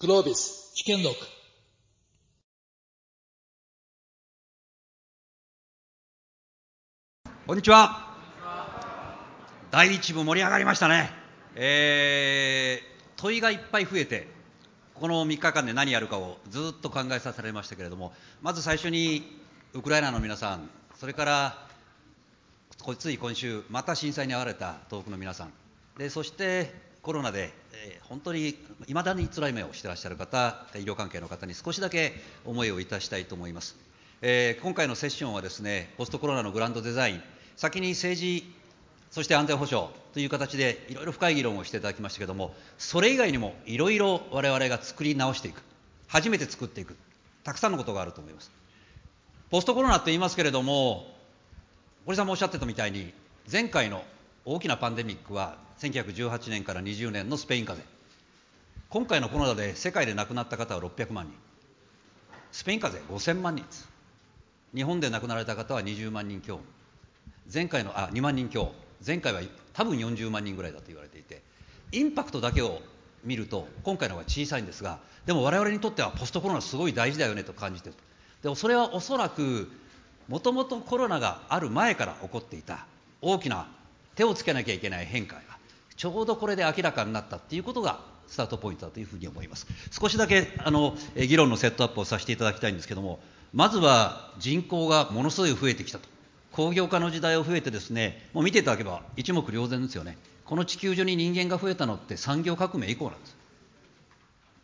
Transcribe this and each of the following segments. グロービス危険録。こんにちは。第1部盛り上がりましたね。問いがいっぱい増えて、この3日間で何やるかをずっと考えさせられましたけれども、まず最初にウクライナの皆さん、それからつい今週また震災に遭われた東北の皆さんで、そしてコロナで本当にいまだに辛い目をしてらっしゃる方、医療関係の方に少しだけ思いをいたしたいと思います。今回のセッションはですね、ポストコロナのグランドデザイン、先に政治、そして安全保障という形でいろいろ深い議論をしていただきましたけれども、それ以外にもいろいろ我々が作り直していく、初めて作っていく、たくさんのことがあると思います。ポストコロナと言いますけれども、堀さんもおっしゃってたみたいに、前回の大きなパンデミックは1918年から20年のスペイン風邪、今回のコロナで世界で亡くなった方は600万人、スペイン風邪5000万人です。日本で亡くなられた方は20万人強、前回の2万人強、前回は多分40万人ぐらいだと言われていて、インパクトだけを見ると今回の方が小さいんですが、でも我々にとってはポストコロナすごい大事だよねと感じている。でもそれはおそらくもともとコロナがある前から起こっていた大きな手をつけなきゃいけない変化がちょうどこれで明らかになったということがスタートポイントだというふうに思います。少しだけ議論のセットアップをさせていただきたいんですけども、まずは人口がものすごい増えてきたと、工業化の時代を増えてですね、もう見ていただけば一目瞭然ですよね。この地球上に人間が増えたのって産業革命以降なんです。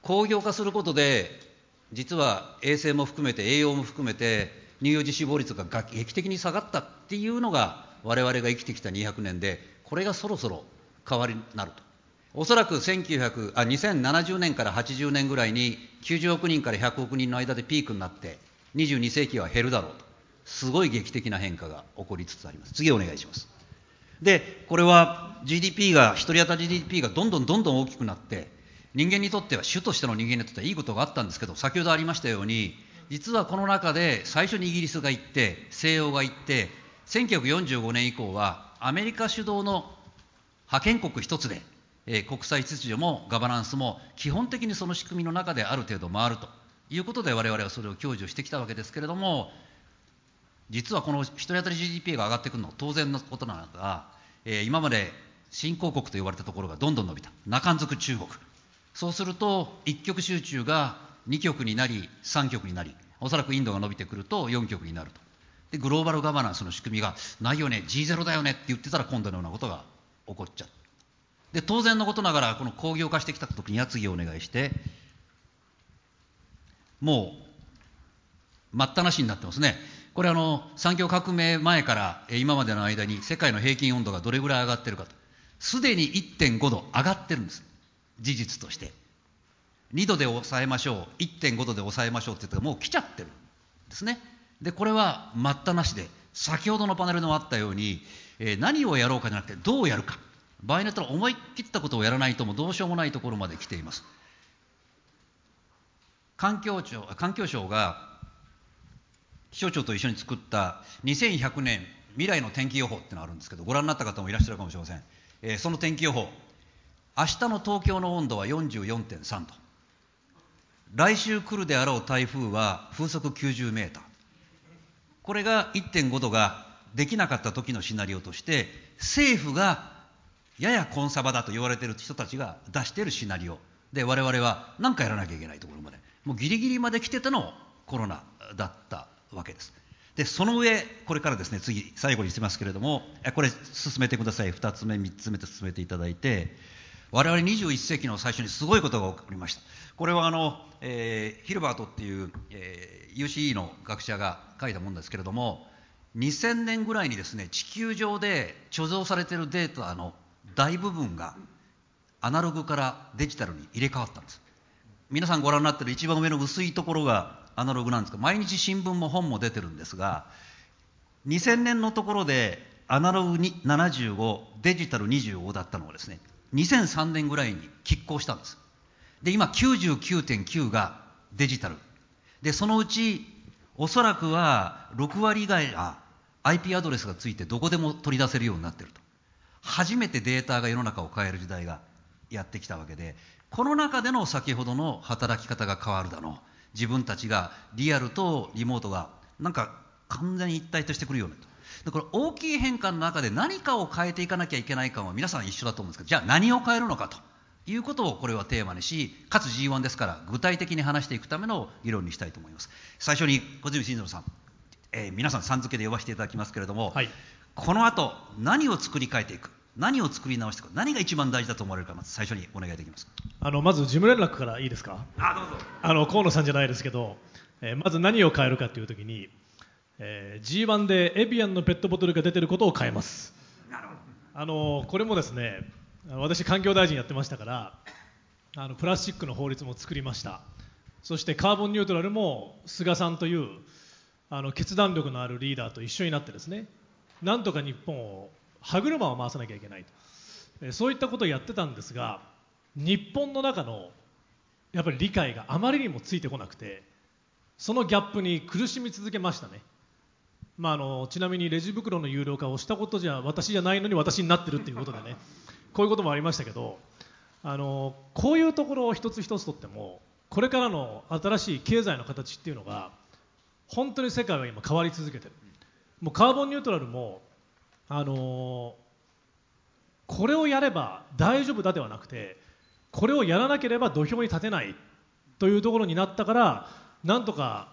工業化することで実は衛生も含めて栄養も含めて乳幼児死亡率が劇的に下がったっていうのが我々が生きてきた200年で、これがそろそろ変わりになると。おそらく2070年から80年ぐらいに90億人から100億人の間でピークになって、22世紀は減るだろうと、すごい劇的な変化が起こりつつあります。次お願いします。で、これは GDP が、1人当たり GDP がどんどん大きくなって、人間にとっては、主としての人間にとってはいいことがあったんですけど、先ほどありましたように、実はこの中で最初にイギリスが行って、西欧が行って、1945年以降はアメリカ主導の覇権国一つで、国際秩序もガバナンスも基本的にその仕組みの中である程度回るということで、我々はそれを享受してきたわけですけれども、実はこの1人当たり GDP が上がってくるのは当然のことなのが、今まで新興国と言われたところがどんどん伸びた、中んずく中国、そうすると1極集中が2極になり3極になり、おそらくインドが伸びてくると4極になると。で、グローバルガバナンスの仕組みがないよね、 G0 だよねって言ってたら、今度のようなことが起こっちゃう。で、当然のことながらこの工業化してきた時には、次をお願いして、もう待ったなしになってますね。これ産業革命前から今までの間に世界の平均温度がどれぐらい上がってるかと、すでに 1.5 度上がってるんです。事実として2度で抑えましょう、 1.5 度で抑えましょうって言ったら、もう来ちゃってるんですね。で、これは待ったなしで、先ほどのパネルにもあったように、何をやろうかじゃなくてどうやるか、場合によったら思い切ったことをやらないともどうしようもないところまで来ています。環境省が気象庁と一緒に作った2100年未来の天気予報っていうのがあるんですけど、ご覧になった方もいらっしゃるかもしれません。その天気予報、明日の東京の温度は 44.3 度、来週来るであろう台風は風速90メーター、これが 1.5 度ができなかった時のシナリオとして、政府がややコンサバだと言われている人たちが出しているシナリオで、我々は何かやらなきゃいけないところまで、もうギリギリまで来てたのコロナだったわけです。で、その上、これからですね、次最後にしてますけれども、これ進めてください。2つ目3つ目と進めていただいて、我々21世紀の最初にすごいことが起こりました。これはヒルバートっていう、UCE の学者が書いたものですけれども、2000年ぐらいにですね、地球上で貯蔵されているデータの大部分がアナログからデジタルに入れ替わったんです。皆さんご覧になっている一番上の薄いところがアナログなんですが、毎日新聞も本も出てるんですが、2000年のところでアナログに75、デジタル25だったのがですね、2003年ぐらいに拮抗したんです。で、今 99.9 がデジタルで、そのうちおそらくは6割以外が IP アドレスがついてどこでも取り出せるようになっていると。初めてデータが世の中を変える時代がやってきたわけで、この中での先ほどの働き方が変わるだろう、自分たちがリアルとリモートがなんか完全に一体としてくるよねと。だから大きい変化の中で何かを変えていかなきゃいけない感は皆さん一緒だと思うんですけど、じゃあ何を変えるのかということをこれはテーマにし、かつ G1 ですから具体的に話していくための議論にしたいと思います。最初に小泉進次郎さん、皆さんさん付けで呼ばせていただきますけれども、はい、この後何を作り変えていく、何を作り直していく、何が一番大事だと思われるか、まず最初にお願いできますか。まず事務連絡からいいですか。どうぞ。河野さんじゃないですけど、まず何を変えるかというときに、G1 でエビアンのペットボトルが出てることを変えます。なるほど。これもですね、私環境大臣やってましたから、プラスチックの法律も作りました。そしてカーボンニュートラルも菅さんという決断力のあるリーダーと一緒になってですね、なんとか日本を歯車を回さなきゃいけないと、そういったことをやってたんですが、日本の中のやっぱり理解があまりにもついてこなくて、そのギャップに苦しみ続けましたね。ちなみにレジ袋の有料化をしたことじゃ私じゃないのに私になってるっていうことでねこういうこともありましたけど、こういうところを一つ一つとっても、これからの新しい経済の形っていうのが本当に世界は今変わり続けてる。もうカーボンニュートラルもこれをやれば大丈夫だではなくて、これをやらなければ土俵に立てないというところになったから、なんとか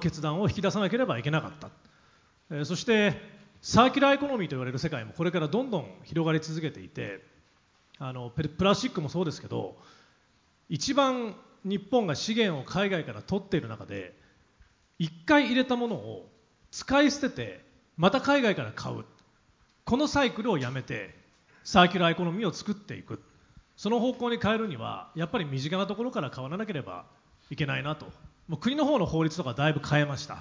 決断を引き出さなければいけなかった。そしてサーキュラーエコノミーと言われる世界もこれからどんどん広がり続けていて、プラスチックもそうですけど、一番日本が資源を海外から取っている中で、一回入れたものを使い捨ててまた海外から買う、このサイクルをやめてサーキュラーエコノミーを作っていく、その方向に変えるにはやっぱり身近なところから変わらなければいけないなと。もう国の方の法律とかだいぶ変えました。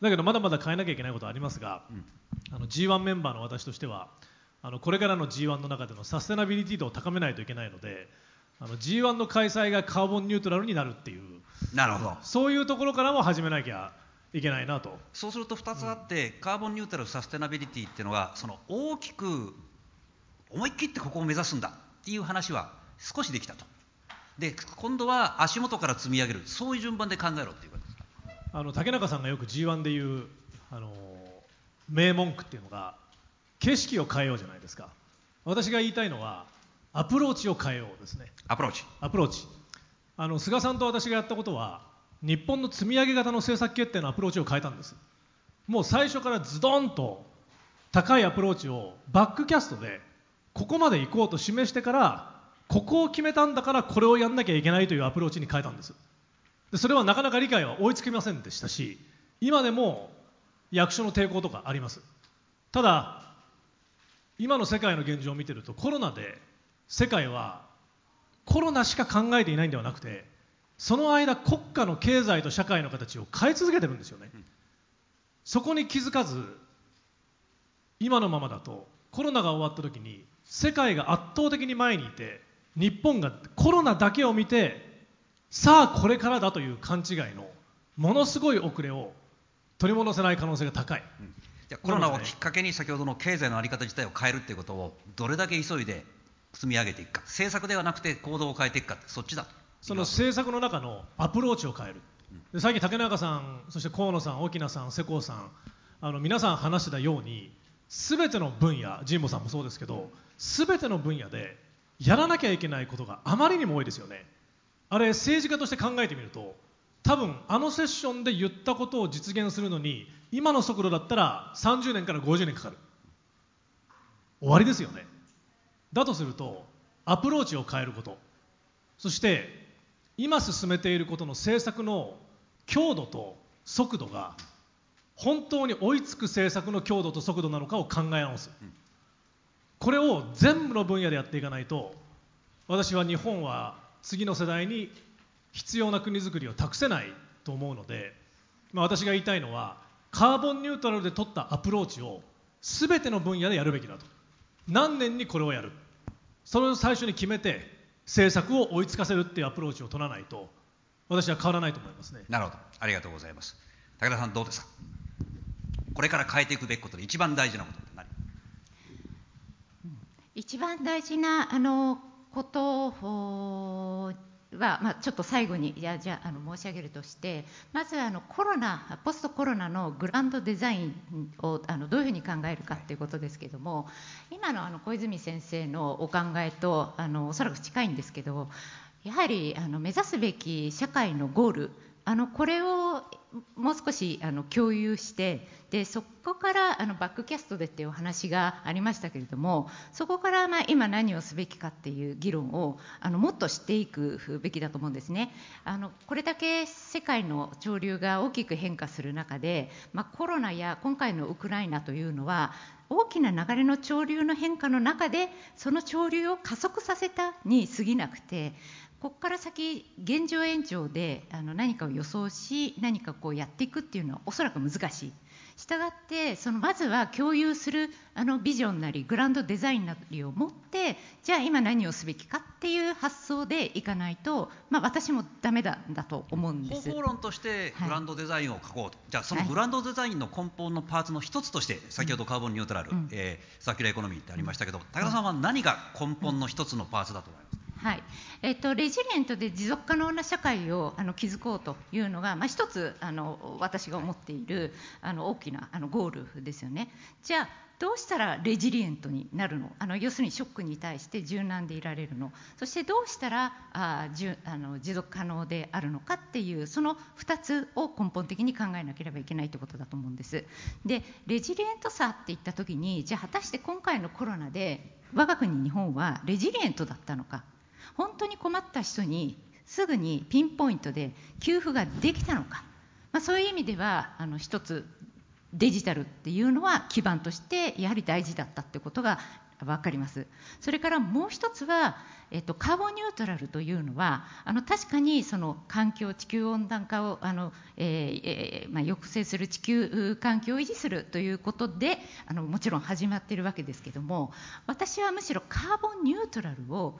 だけどまだまだ変えなきゃいけないことはありますが、G1 メンバーの私としては、これからの G1 の中でのサステナビリティ度を高めないといけないので、G1 の開催がカーボンニュートラルになるっていう、なるほど、そういうところからも始めなきゃいけないなと。そうすると2つあって、カーボンニュートラル、サステナビリティっていうのは、その大きく思い切ってここを目指すんだっていう話は少しできたと。で今度は足元から積み上げる、そういう順番で考えろっていうことですか。竹中さんがよく G1 でいう名文句っていうのが、景色を変えようじゃないですか。私が言いたいのはアプローチを変えようですね。アプローチ菅さんと私がやったことは、日本の積み上げ型の政策決定のアプローチを変えたんです。もう最初からズドンと高いアプローチをバックキャストでここまで行こうと示してから、ここを決めたんだからこれをやんなきゃいけないというアプローチに変えたんです。でそれはなかなか理解は追いつきませんでしたし、今でも役所の抵抗とかあります。ただ今の世界の現状を見てると、コロナで世界はコロナしか考えていないんではなくて、その間国家の経済と社会の形を変え続けてるんですよね。そこに気づかず今のままだと、コロナが終わった時に世界が圧倒的に前にいて、日本がコロナだけを見てさあこれからだという勘違いのものすごい遅れを取り戻せない可能性が高い。じゃあコロナをきっかけに先ほどの経済の在り方自体を変えるということをどれだけ急いで積み上げていくか、政策ではなくて行動を変えていくか、そっちだと。その政策の中のアプローチを変える。でさっき竹中さん、そして河野さん、沖名さん、世耕さん、皆さん話したように、全ての分野、神保さんもそうですけど、全ての分野でやらなきゃいけないことがあまりにも多いですよね。あれ政治家として考えてみると、多分セッションで言ったことを実現するのに今の速度だったら30年から50年かかる。終わりですよね。だとするとアプローチを変えること、そして今進めていることの政策の強度と速度が本当に追いつく政策の強度と速度なのかを考え直す。これを全部の分野でやっていかないと、私は日本は次の世代に必要な国づくりを託せないと思うので、私が言いたいのはカーボンニュートラルで取ったアプローチを全ての分野でやるべきだと。何年にこれをやる、それを最初に決めて政策を追いつかせるっていうアプローチを取らないと、私は変わらないと思いますね。なるほど、ありがとうございます。竹田さんどうですか、これから変えていくべきことで一番大事なことって何。一番大事なことは、ちょっと最後に申し上げるとして、まずコロナ、ポストコロナのグランドデザインをどういうふうに考えるかということですけれども、今の小泉先生のお考えとおそらく近いんですけど、やはり目指すべき社会のゴール、これをもう少し共有して、でそこからバックキャストでっていうお話がありましたけれども、そこから今何をすべきかっていう議論をもっとしていくべきだと思うんですね。これだけ世界の潮流が大きく変化する中で、コロナや今回のウクライナというのは大きな流れの潮流の変化の中で、その潮流を加速させたに過ぎなくて、ここから先現状延長で何かを予想し、何かこうやっていくっていうのはおそらく難しい。したがってまずは共有するビジョンなりグランドデザインなりを持って、じゃあ今何をすべきかっていう発想でいかないと、私もダメだと思うんです。方法論としてグランドデザインを書こうと、じゃあそのグランドデザインの根本のパーツの一つとして、先ほどカーボンニュートラル、サーキュラーエコノミーってありましたけど、高田さんは何が根本の一つのパーツだと思いますか？レジリエントで持続可能な社会を築こうというのが、一つ私が思っている大きなゴールですよね。じゃあどうしたらレジリエントになるの、要するにショックに対して柔軟でいられるの、そしてどうしたら持続可能であるのかっていう、その2つを根本的に考えなければいけないということだと思うんです。で、レジリエントさっていったときに、じゃあ果たして今回のコロナで我が国日本はレジリエントだったのか、本当に困った人にすぐにピンポイントで給付ができたのか、そういう意味では一つデジタルっていうのは基盤としてやはり大事だったってことが分かります。それからもう一つは、カーボンニュートラルというのは確かにその環境、地球温暖化を抑制する、地球環境を維持するということでもちろん始まっているわけですけども、私はむしろカーボンニュートラルを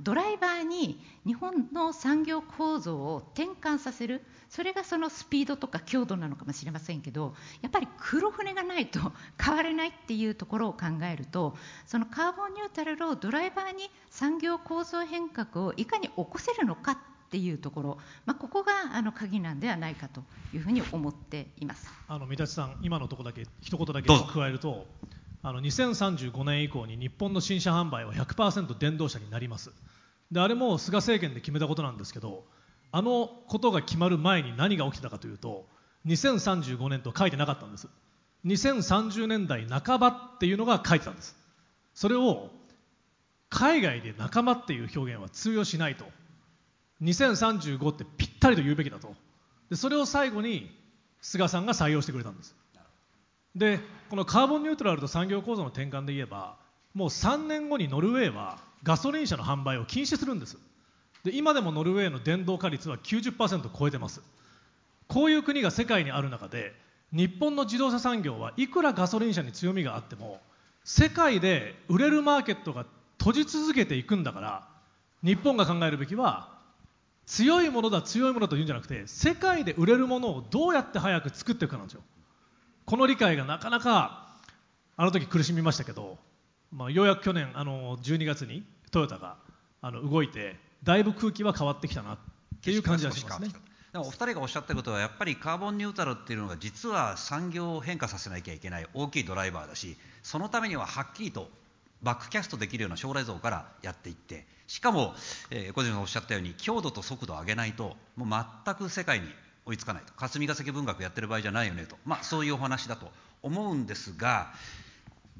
ドライバーに日本の産業構造を転換させる、それがそのスピードとか強度なのかもしれませんけど、やっぱり黒船がないと変われないっていうところを考えると、そのカーボンニュートラルをドライバーに産業構造変革をいかに起こせるのかっていうところ、ここが鍵なんではないかというふうに思っています。三立さん、今のところだけ一言だけ加えると、2035年以降に日本の新車販売は 100% 電動車になります。であれも菅政権で決めたことなんですけど、あのことが決まる前に何が起きてたかというと、2035年と書いてなかったんです。2030年代半ばっていうのが書いてたんです。それを海外で仲間っていう表現は通用しないと、2035ってぴったりと言うべきだと。でそれを最後に菅さんが採用してくれたんです。でこのカーボンニュートラルと産業構造の転換で言えば、もう3年後にノルウェーはガソリン車の販売を禁止するんです。で今でもノルウェーの電動化率は 90% 超えてます。こういう国が世界にある中で、日本の自動車産業はいくらガソリン車に強みがあっても、世界で売れるマーケットが閉じ続けていくんだから、日本が考えるべきは強いものだ強いものというんじゃなくて、世界で売れるものをどうやって早く作っていくかなんですよ。この理解がなかなかあの時苦しみましたけど、ようやく去年12月にトヨタが動いて、だいぶ空気は変わってきたなっていう感じがしますね。お二人がおっしゃったことは、やっぱりカーボンニュートラルっていうのが実は産業を変化させなきゃいけない大きいドライバーだし、そのためにははっきりとバックキャストできるような将来像からやっていって、しかも小泉さんがおっしゃったように強度と速度を上げないと、もう全く世界に追いつかないと、霞が関文学やってる場合じゃないよねと、そういうお話だと思うんですが、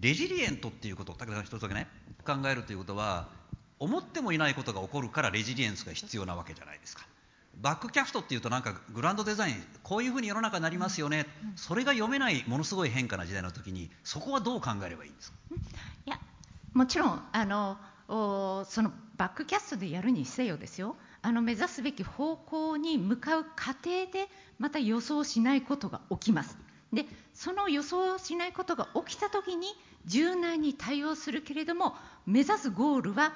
レジリエントっていうことを武田さん一つだけね考えるということは、思ってもいないことが起こるからレジリエンスが必要なわけじゃないですか。バックキャストっていうと、なんかグランドデザイン、こういうふうに世の中になりますよね、それが読めないものすごい変化な時代の時に、そこはどう考えればいいんですか？いや、もちろんそのバックキャストでやるにせよですよ、目指すべき方向に向かう過程でまた予想しないことが起きます。でその予想しないことが起きたときに柔軟に対応するけれども、目指すゴールは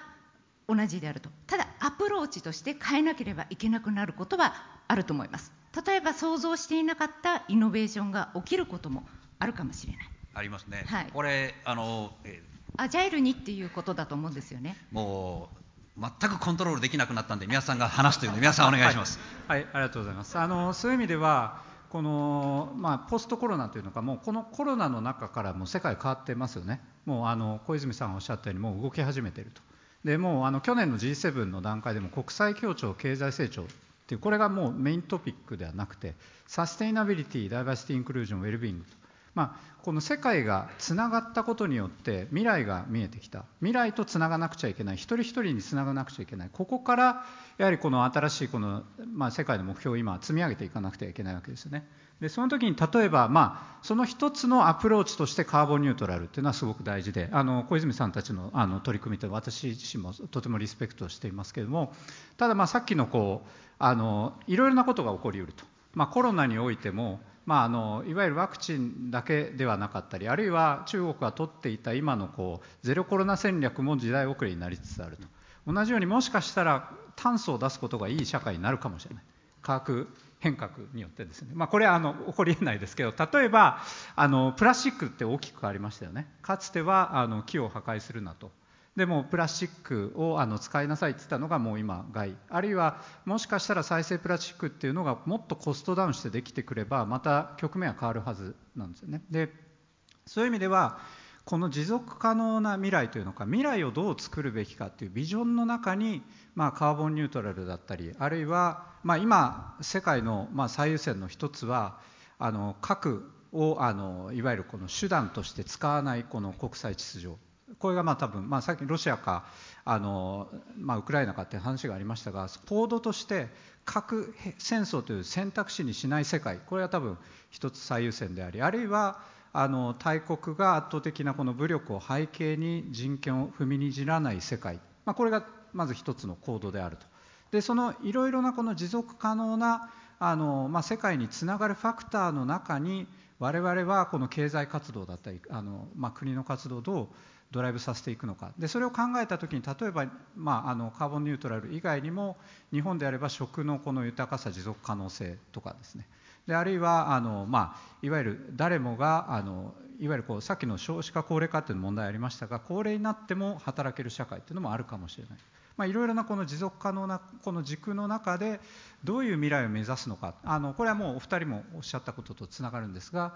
同じであると。ただアプローチとして変えなければいけなくなることはあると思います。例えば想像していなかったイノベーションが起きることもあるかもしれない。ありますね、これアジャイルにっていうことだと思うんですよね。もう全くコントロールできなくなったんで、宮田さんが話すというので、宮田さんお願いします。はい、はい、ありがとうございます。そういう意味では、このポストコロナというのか、もうこのコロナの中からもう世界変わってますよね。もう小泉さんがおっしゃったように、もう動き始めていると。でもう去年の G7 の段階でも国際協調経済成長っていう、これがもうメイントピックではなくて、サステイナビリティ、ダイバーシティ、インクルージョン、ウェルビーイングと、この世界がつながったことによって未来が見えてきた。未来とつながなくちゃいけない、一人一人につながなくちゃいけない。ここからやはりこの新しいこの、世界の目標を今積み上げていかなくてはいけないわけですよね。でその時に例えば、その一つのアプローチとしてカーボンニュートラルというのはすごく大事で、小泉さんたちの取り組みって私自身もとてもリスペクトしていますけれども、たださっきのいろいろなことが起こりうると、コロナにおいてもいわゆるワクチンだけではなかったり、あるいは中国が取っていた今のゼロコロナ戦略も時代遅れになりつつあると。同じようにもしかしたら炭素を出すことがいい社会になるかもしれない、化学変革によってですね。これは起こりえないですけど、例えばプラスチックって大きく変わりましたよね。かつては木を破壊するなと、でもプラスチックを使いなさいって言ったのがもう今外、あるいはもしかしたら再生プラスチックっていうのがもっとコストダウンしてできてくれば、また局面は変わるはずなんですよね。でそういう意味では、この持続可能な未来というのか、未来をどう作るべきかっていうビジョンの中に、カーボンニュートラルだったり、あるいは今世界の最優先の一つは核をいわゆるこの手段として使わないこの国際秩序、これが多分さっきロシアかウクライナかっていう話がありましたが、コードとして核戦争という選択肢にしない世界、これが多分一つ最優先であり、あるいは大国が圧倒的なこの武力を背景に人権を踏みにじらない世界、これがまず一つのコードであると。でそのいろいろなこの持続可能な世界につながるファクターの中に、我々はこの経済活動だったり国の活動をどうドライブさせていくのか。でそれを考えたときに、例えば、カーボンニュートラル以外にも、日本であれば食のこの豊かさ、持続可能性とかですね。であるいはいわゆる誰もがいわゆるさっきの少子化高齢化という問題ありましたが、高齢になっても働ける社会というのもあるかもしれない。いろいろなこの持続可能なこの軸の中でどういう未来を目指すのか、これはもうお二人もおっしゃったこととつながるんですが、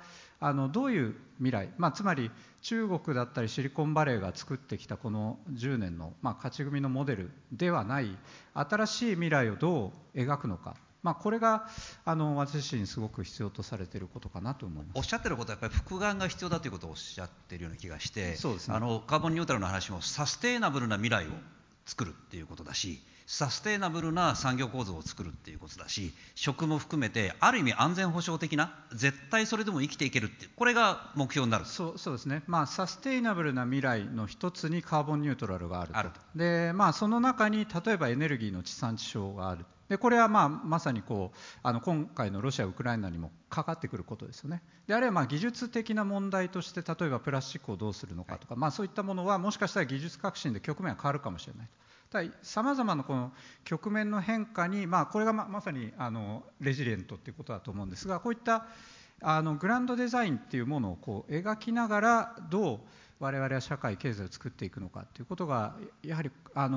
どういう未来、つまり中国だったりシリコンバレーが作ってきたこの10年の勝ち組のモデルではない新しい未来をどう描くのか、これが私自身すごく必要とされていることかなと思います。おっしゃってることはやっぱり複眼が必要だということをおっしゃっているような気がして、そうですね、カーボンニュートラルの話もサステイナブルな未来を作るっていうことだし、サステイナブルな産業構造を作るっていうことだし、食も含めてある意味安全保障的な、絶対それでも生きていけるって、これが目標になる。そうですね、サステイナブルな未来の一つにカーボンニュートラルがあると。でその中に例えばエネルギーの地産地消がある。でこれはまさに今回のロシア・ウクライナにもかかってくることですよね。であるいは技術的な問題として、例えばプラスチックをどうするのかとか、そういったものはもしかしたら技術革新で局面は変わるかもしれない。さまざまなこの局面の変化に、これがまさにレジリエントということだと思うんですが、こういったグランドデザインというものを描きながら、どう我々は社会経済を作っていくのかということが、やはり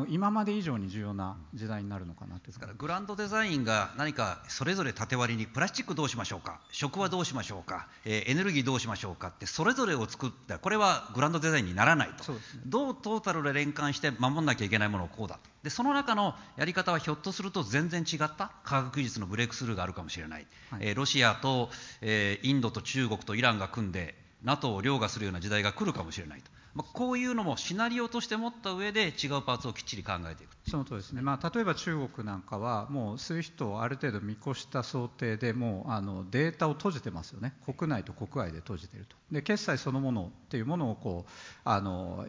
今まで以上に重要な時代になるのかなと。ですからグランドデザインが何かそれぞれ縦割りに、プラスチックどうしましょうか、食はどうしましょうか、エネルギーどうしましょうかってそれぞれを作った、これはグランドデザインにならないと。そうですね、どうトータルで連関して守らなきゃいけないものをこうだと。でその中のやり方はひょっとすると全然違った科学技術のブレイクスルーがあるかもしれない、はい。ロシアと、インドと中国とイランが組んでNATO を凌駕するような時代が来るかもしれないと、こういうのもシナリオとして持った上で違うパーツをきっちり考えていく。そのとおりですね。例えば中国なんかはもう SWIFT をある程度見越した想定で、もうデータを閉じてますよね。国内と国外で閉じていると。で決済そのものっていうものを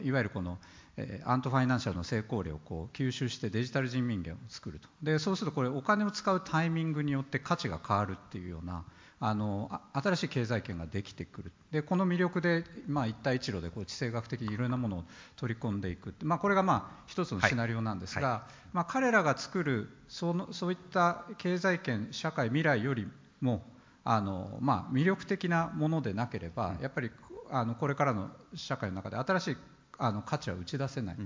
いわゆるこのアントファイナンシャルの成功例を吸収してデジタル人民元を作ると。でそうするとこれお金を使うタイミングによって価値が変わるっていうような新しい経済圏ができてくる。でこの魅力で、一帯一路で地政学的にいろいろなものを取り込んでいく、これが一つのシナリオなんですが、彼らが作るそういった経済圏社会未来よりも魅力的なものでなければ、やっぱりこれからの社会の中で新しい価値は打ち出せない。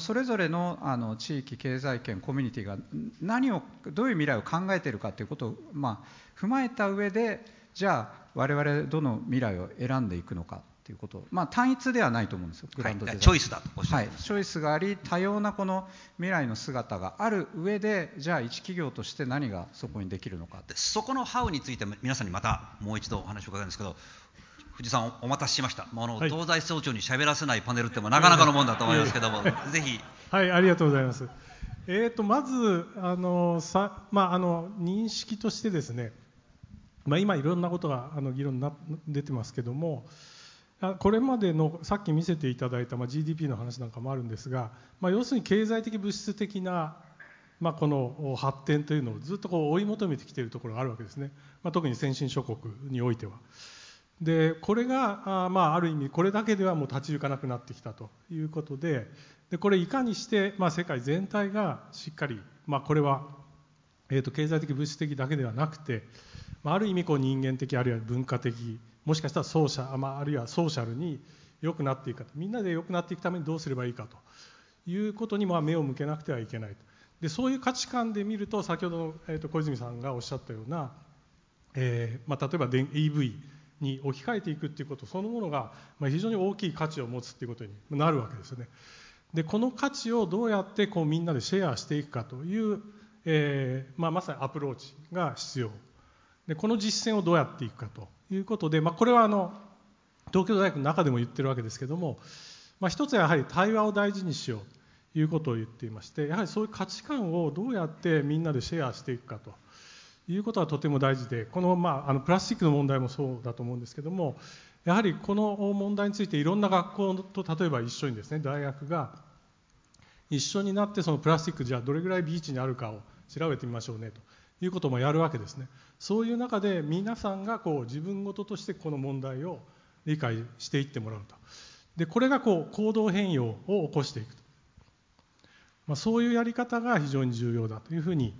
それぞれの、地域経済圏コミュニティが何をどういう未来を考えているかということを、踏まえた上でじゃあ我々どの未来を選んでいくのかということ、単一ではないと思うんですよ、グランドデザイン、チョイスだとおっしゃってますね。チョイスがあり多様なこの未来の姿がある上でじゃあ一企業として何がそこにできるのか、そこのハウについて皆さんにまたもう一度お話を伺うんですけど、藤さんお待たせしました、東西総長に喋らせないパネルってもなかなかのもんだと思いますけどもぜひ、はい、ありがとうございます。まず認識としてですね、今いろんなことが議論に出てますけども、これまでのさっき見せていただいた、GDP の話なんかもあるんですが、要するに経済的物質的な、この発展というのをずっと追い求めてきているところがあるわけですね、特に先進諸国においては。でこれがある意味これだけではもう立ち行かなくなってきたということで、これいかにして世界全体がしっかり、これは経済的物質的だけではなくて、ある意味人間的あるいは文化的、もしかしたらソーシャル、あるいはソーシャルに良くなっていくか、みんなで良くなっていくためにどうすればいいかということに目を向けなくてはいけないと。でそういう価値観で見ると先ほどの小泉さんがおっしゃったような、例えば EVに置き換えていくということそのものが非常に大きい価値を持つということになるわけですよね。でこの価値をどうやってみんなでシェアしていくかという、まさにアプローチが必要で、この実践をどうやっていくかということで、これは東京大学の中でも言ってるわけですけども、一つはやはり対話を大事にしようということを言っていまして、やはりそういう価値観をどうやってみんなでシェアしていくかということはとても大事で、この、プラスチックの問題もそうだと思うんですけども、やはりこの問題についていろんな学校と例えば一緒にですね、大学が一緒になってそのプラスチックじゃあどれぐらいビーチにあるかを調べてみましょうねということもやるわけですね。そういう中で皆さんが自分事としてこの問題を理解していってもらうと。でこれが行動変容を起こしていくと、そういうやり方が非常に重要だというふうに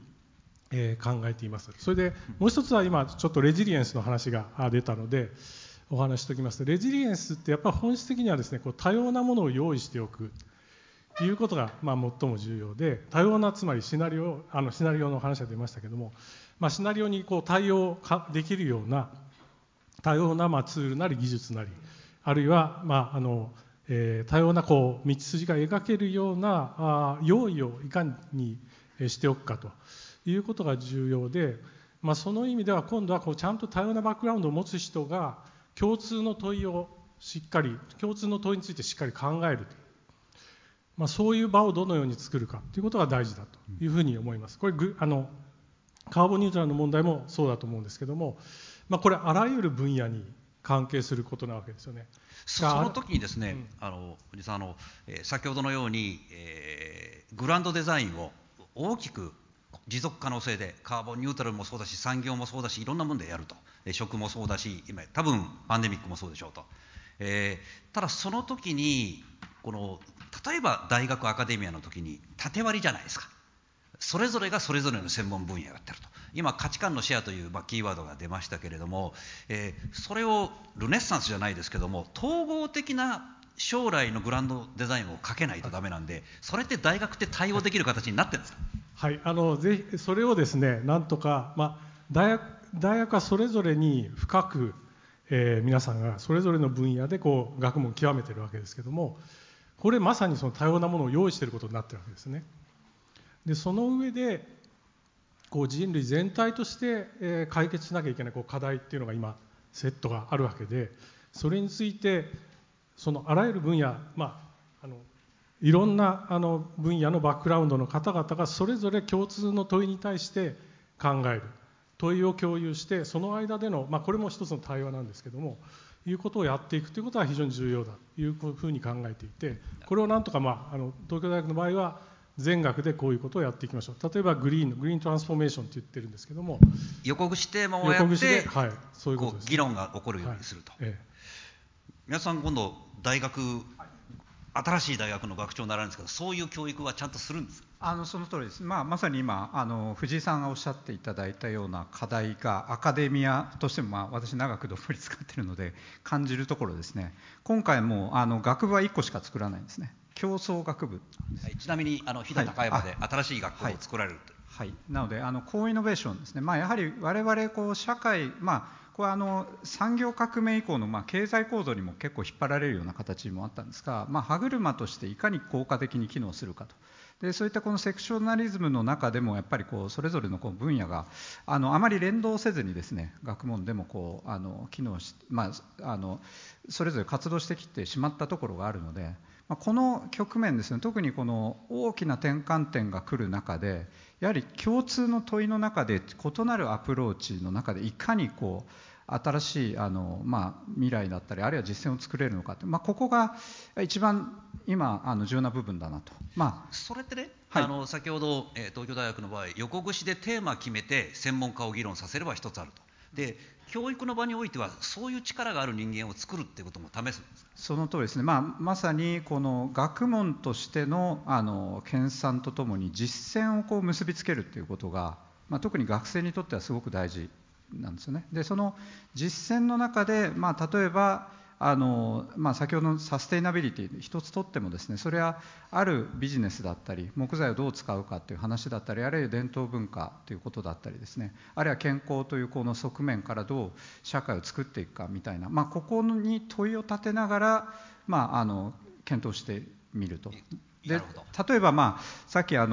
考えています。それでもう一つは今ちょっとレジリエンスの話が出たのでお話ししておきます。レジリエンスってやっぱり本質的にはですね、多様なものを用意しておくということが最も重要で、多様なつまりシナリオの話が出ましたけども、シナリオに対応できるような多様なツールなり技術なり、あるいは多様な道筋が描けるような用意をいかにしておくかということが重要で、その意味では今度はちゃんと多様なバックグラウンドを持つ人が共通の問いについてしっかり考えるという、そういう場をどのように作るかということが大事だというふうに思います。これカーボンニュートラルの問題もそうだと思うんですけども、これあらゆる分野に関係することなわけですよね。その時にですね、藤さん先ほどのように、グランドデザインを大きく持続可能性でカーボンニュートラルもそうだし産業もそうだしいろんなものでやると、食もそうだし今多分パンデミックもそうでしょうと、ただその時に例えば大学アカデミアの時に縦割りじゃないですか。それぞれがそれぞれの専門分野をやってると。今価値観のシェアという、キーワードが出ましたけれども、それをルネッサンスじゃないですけども統合的な将来のグランドデザインをかけないとダメなんで、それって大学って対応できる形になってるんですか。はい、ぜひそれをですね、なんとか、大学はそれぞれに深く、皆さんがそれぞれの分野で学問を極めているわけですけども、これまさにその多様なものを用意していることになっているわけですね。でその上で人類全体として、解決しなきゃいけない課題っていうのが今セットがあるわけで、それについてそのあらゆる分野、いろんな分野のバックグラウンドの方々がそれぞれ共通の問いに対して考える、問いを共有してその間での、これも一つの対話なんですけどもいうことをやっていくということは非常に重要だというふうに考えていて、これをなんとか、東京大学の場合は全学でこういうことをやっていきましょう。例えばグリーントランスフォーメーションと言ってるんですけども、横串テーマをやって議論が起こるようにすると、皆さん今度新しい大学の学長になられるんですけど、そういう教育はちゃんとするんですか。その通りです。まさに今藤井さんがおっしゃっていただいたような課題がアカデミアとしても、私長くどっぷり使っているので感じるところですね。今回も学部は1個しか作らないんですね。競争学部なんです。はい、ちなみに日田高山で新しい学校を作られるという、はいはい、なので高イノベーションですね、まあ、やはり我々こう社会、まあ、これは産業革命以降のまあ経済構造にも結構引っ張られるような形もあったんですが、まあ、歯車としていかに効果的に機能するかと。でそういったこのセクショナリズムの中でもやっぱりこうそれぞれのこう分野があまり連動せずにですね、学問でもこう機能し、まあ、それぞれ活動してきてしまったところがあるので、まあ、この局面ですね、特にこの大きな転換点が来る中でやはり共通の問いの中で異なるアプローチの中でいかにこう新しいまあ、未来だったりあるいは実践を作れるのかって、まあ、ここが一番今重要な部分だなと、まあ、それってね、はい、先ほど東京大学の場合横串でテーマ決めて専門家を議論させれば一つあると。で教育の場においてはそういう力がある人間を作るっていうことも試すんですか。その通りですね、まあ、まさにこの学問としての研鑽とともに実践をこう結びつけるっていうことが、まあ、特に学生にとってはすごく大事なんですよね。でその実践の中で、まあ、例えばまあ、先ほどのサステイナビリティ一つとってもですね、それはあるビジネスだったり木材をどう使うかという話だったり、あるいは伝統文化ということだったりですね、あるいは健康というこの側面からどう社会を作っていくかみたいな、まあ、ここに問いを立てながら、まあ、検討してみると。で例えば、まあ、さっきまあ、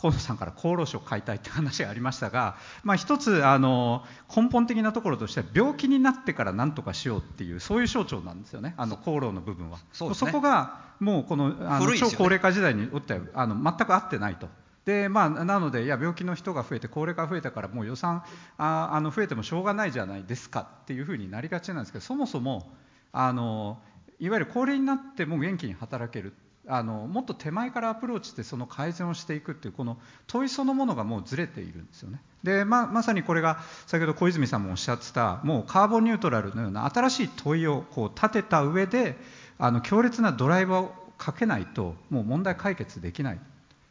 河野さんから厚労省解体って話がありましたが、まあ、一つ根本的なところとしては病気になってから何とかしようっていうそういう象徴なんですよね、厚労の部分は。 そこがもうこの超高齢化時代におっては全く合ってないと。でまあ、なのでいや病気の人が増えて高齢化が増えたからもう予算増えてもしょうがないじゃないですかっていうふうになりがちなんですけど、そもそもいわゆる高齢になっても元気に働けるもっと手前からアプローチしてその改善をしていくっていうこの問いそのものがもうずれているんですよね。で、まさにこれが先ほど小泉さんもおっしゃってたもうカーボンニュートラルのような新しい問いをこう立てた上で強烈なドライバーをかけないともう問題解決できない。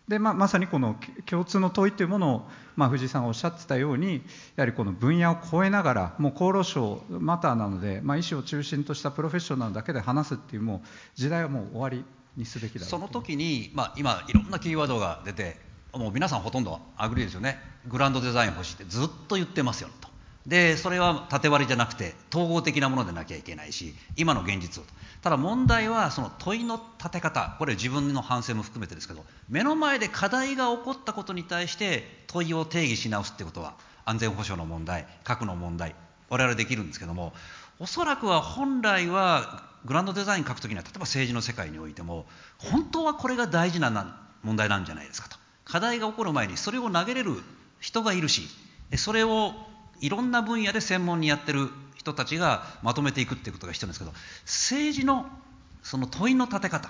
で、まさにこの共通の問いというものを、まあ、藤井さんがおっしゃってたようにやはりこの分野を超えながらもう厚労省マターなので、まあ、医師を中心としたプロフェッショナルだけで話すっていうもう時代はもう終わりにすべきだ。その時に、まあ、今いろんなキーワードが出てもう皆さんほとんどアグリーですよね。グランドデザイン欲しいってずっと言ってますよと。でそれは縦割りじゃなくて統合的なものでなきゃいけないし今の現実をと。ただ問題はその問いの立て方、これ自分の反省も含めてですけど目の前で課題が起こったことに対して問いを定義し直すってことは安全保障の問題、核の問題我々できるんですけども、おそらくは本来はグランドデザイン書くときには例えば政治の世界においても本当はこれが大事な問題なんじゃないですかと。課題が起こる前にそれを投げれる人がいるし、それをいろんな分野で専門にやってる人たちがまとめていくっていうことが必要なんですけど、政治のその問いの立て方、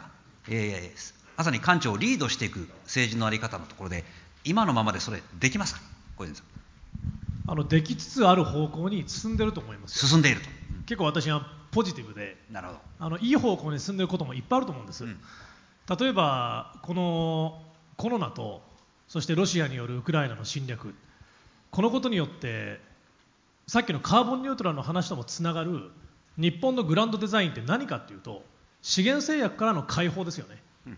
まさに官庁をリードしていく政治の在り方のところで今のままでそれできますか。小泉さん。できつつある方向に進んでると思います。進んでいると、うん、結構私はポジティブで、なるほど、いい方向に進んでいることもいっぱいあると思うんです、うん、例えばこのコロナとそしてロシアによるウクライナの侵略、このことによってさっきのカーボンニュートラルの話ともつながる日本のグランドデザインって何かというと資源制約からの解放ですよね、うん、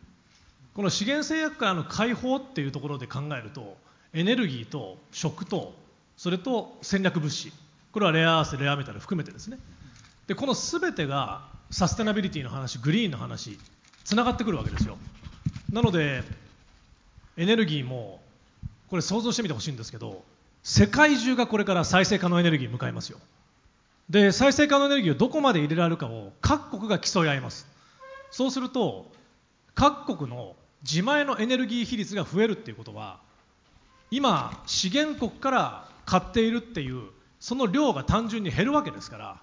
この資源制約からの解放っていうところで考えるとエネルギーと食とそれと戦略物資、これはレアアース、レアメタル含めてですね。でこの全てがサステナビリティの話、グリーンの話つながってくるわけですよ。なのでエネルギーもこれ想像してみてほしいんですけど世界中がこれから再生可能エネルギーに向かいますよ。で再生可能エネルギーをどこまで入れられるかを各国が競い合います。そうすると各国の自前のエネルギー比率が増えるっていうことは今資源国から買っているっていうその量が単純に減るわけですから、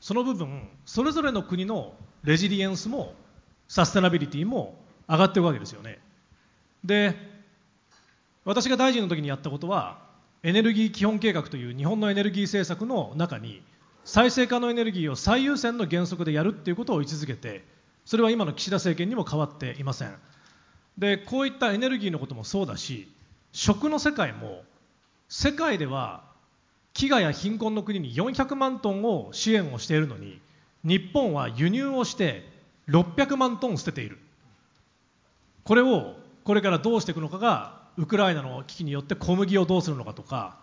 その部分それぞれの国のレジリエンスもサステナビリティも上がっていくわけですよね。で私が大臣の時にやったことはエネルギー基本計画という日本のエネルギー政策の中に再生可能エネルギーを最優先の原則でやるということを位置づけて、それは今の岸田政権にも変わっていません。でこういったエネルギーのこともそうだし食の世界も世界では飢餓や貧困の国に400万トンを支援をしているのに日本は輸入をして600万トン捨てている。これをこれからどうしていくのかが、ウクライナの危機によって小麦をどうするのかとか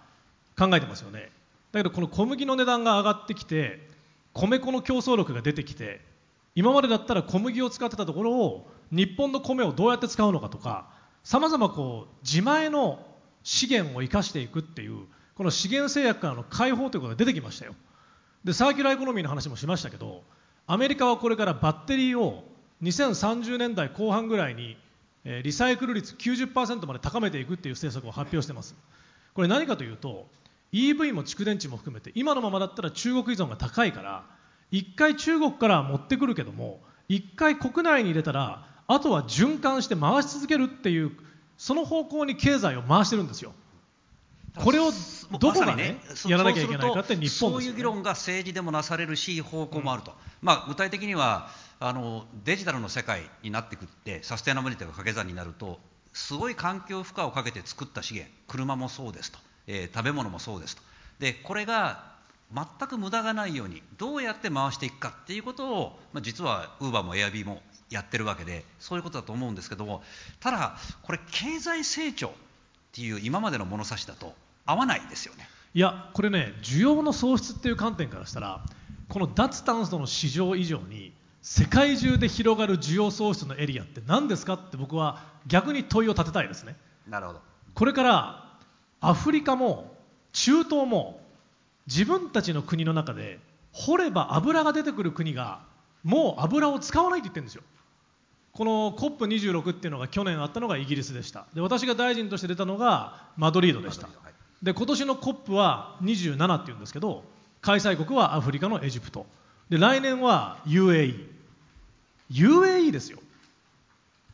考えてますよね。だけどこの小麦の値段が上がってきて、米粉の競争力が出てきて、今までだったら小麦を使ってたところを日本の米をどうやって使うのかとか、さまざまこう自前の資源を生かしていくっていう、この資源制約からの解放ということが出てきましたよ。でサーキュラーエコノミーの話もしましたけど、アメリカはこれからバッテリーを2030年代後半ぐらいにリサイクル率 90% まで高めていくっていう政策を発表してます。これ何かというと、 EV も蓄電池も含めて今のままだったら中国依存が高いから、一回中国から持ってくるけども、一回国内に入れたらあとは循環して回し続けるっていう、その方向に経済を回してるんですよ。これをどこが、ね、やらなきゃいけないかって日本ですよね。そういう議論が政治でもなされるし、方向もあると、具体的にはデジタルの世界になってくって、サステナビリティが掛け算になると、すごい環境負荷をかけて作った資源、車もそうですと、食べ物もそうですと、でこれが全く無駄がないようにどうやって回していくかっていうことを、実は Uber も Airbnb もやってるわけで、そういうことだと思うんですけども、ただこれ経済成長っていう今までの物差しだと合わないですよね。いやこれね、需要の創出っていう観点からしたら、この脱炭素の市場以上に世界中で広がる需要創出のエリアって何ですかって、僕は逆に問いを立てたいですね。なるほど。これからアフリカも中東も自分たちの国の中で掘れば油が出てくる国がもう油を使わないと言ってるんですよ。この COP26 っていうのが去年あったのがイギリスでした。で私が大臣として出たのがマドリードでした。で今年の COP は27っていうんですけど、開催国はアフリカのエジプトで、来年は UAE ですよ。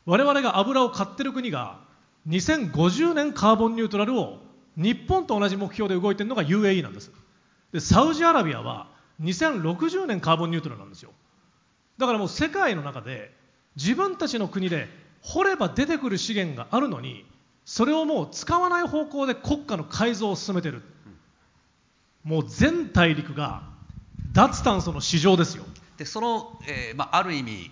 我々が油を買ってる国が2050年カーボンニュートラルを日本と同じ目標で動いてるのが UAE なんです。でサウジアラビアは2060年カーボンニュートラルなんですよ。だからもう世界の中で自分たちの国で掘れば出てくる資源があるのに、それをもう使わない方向で国家の改造を進めてる。もう全大陸が脱炭素の市場ですよ。でその、ある意味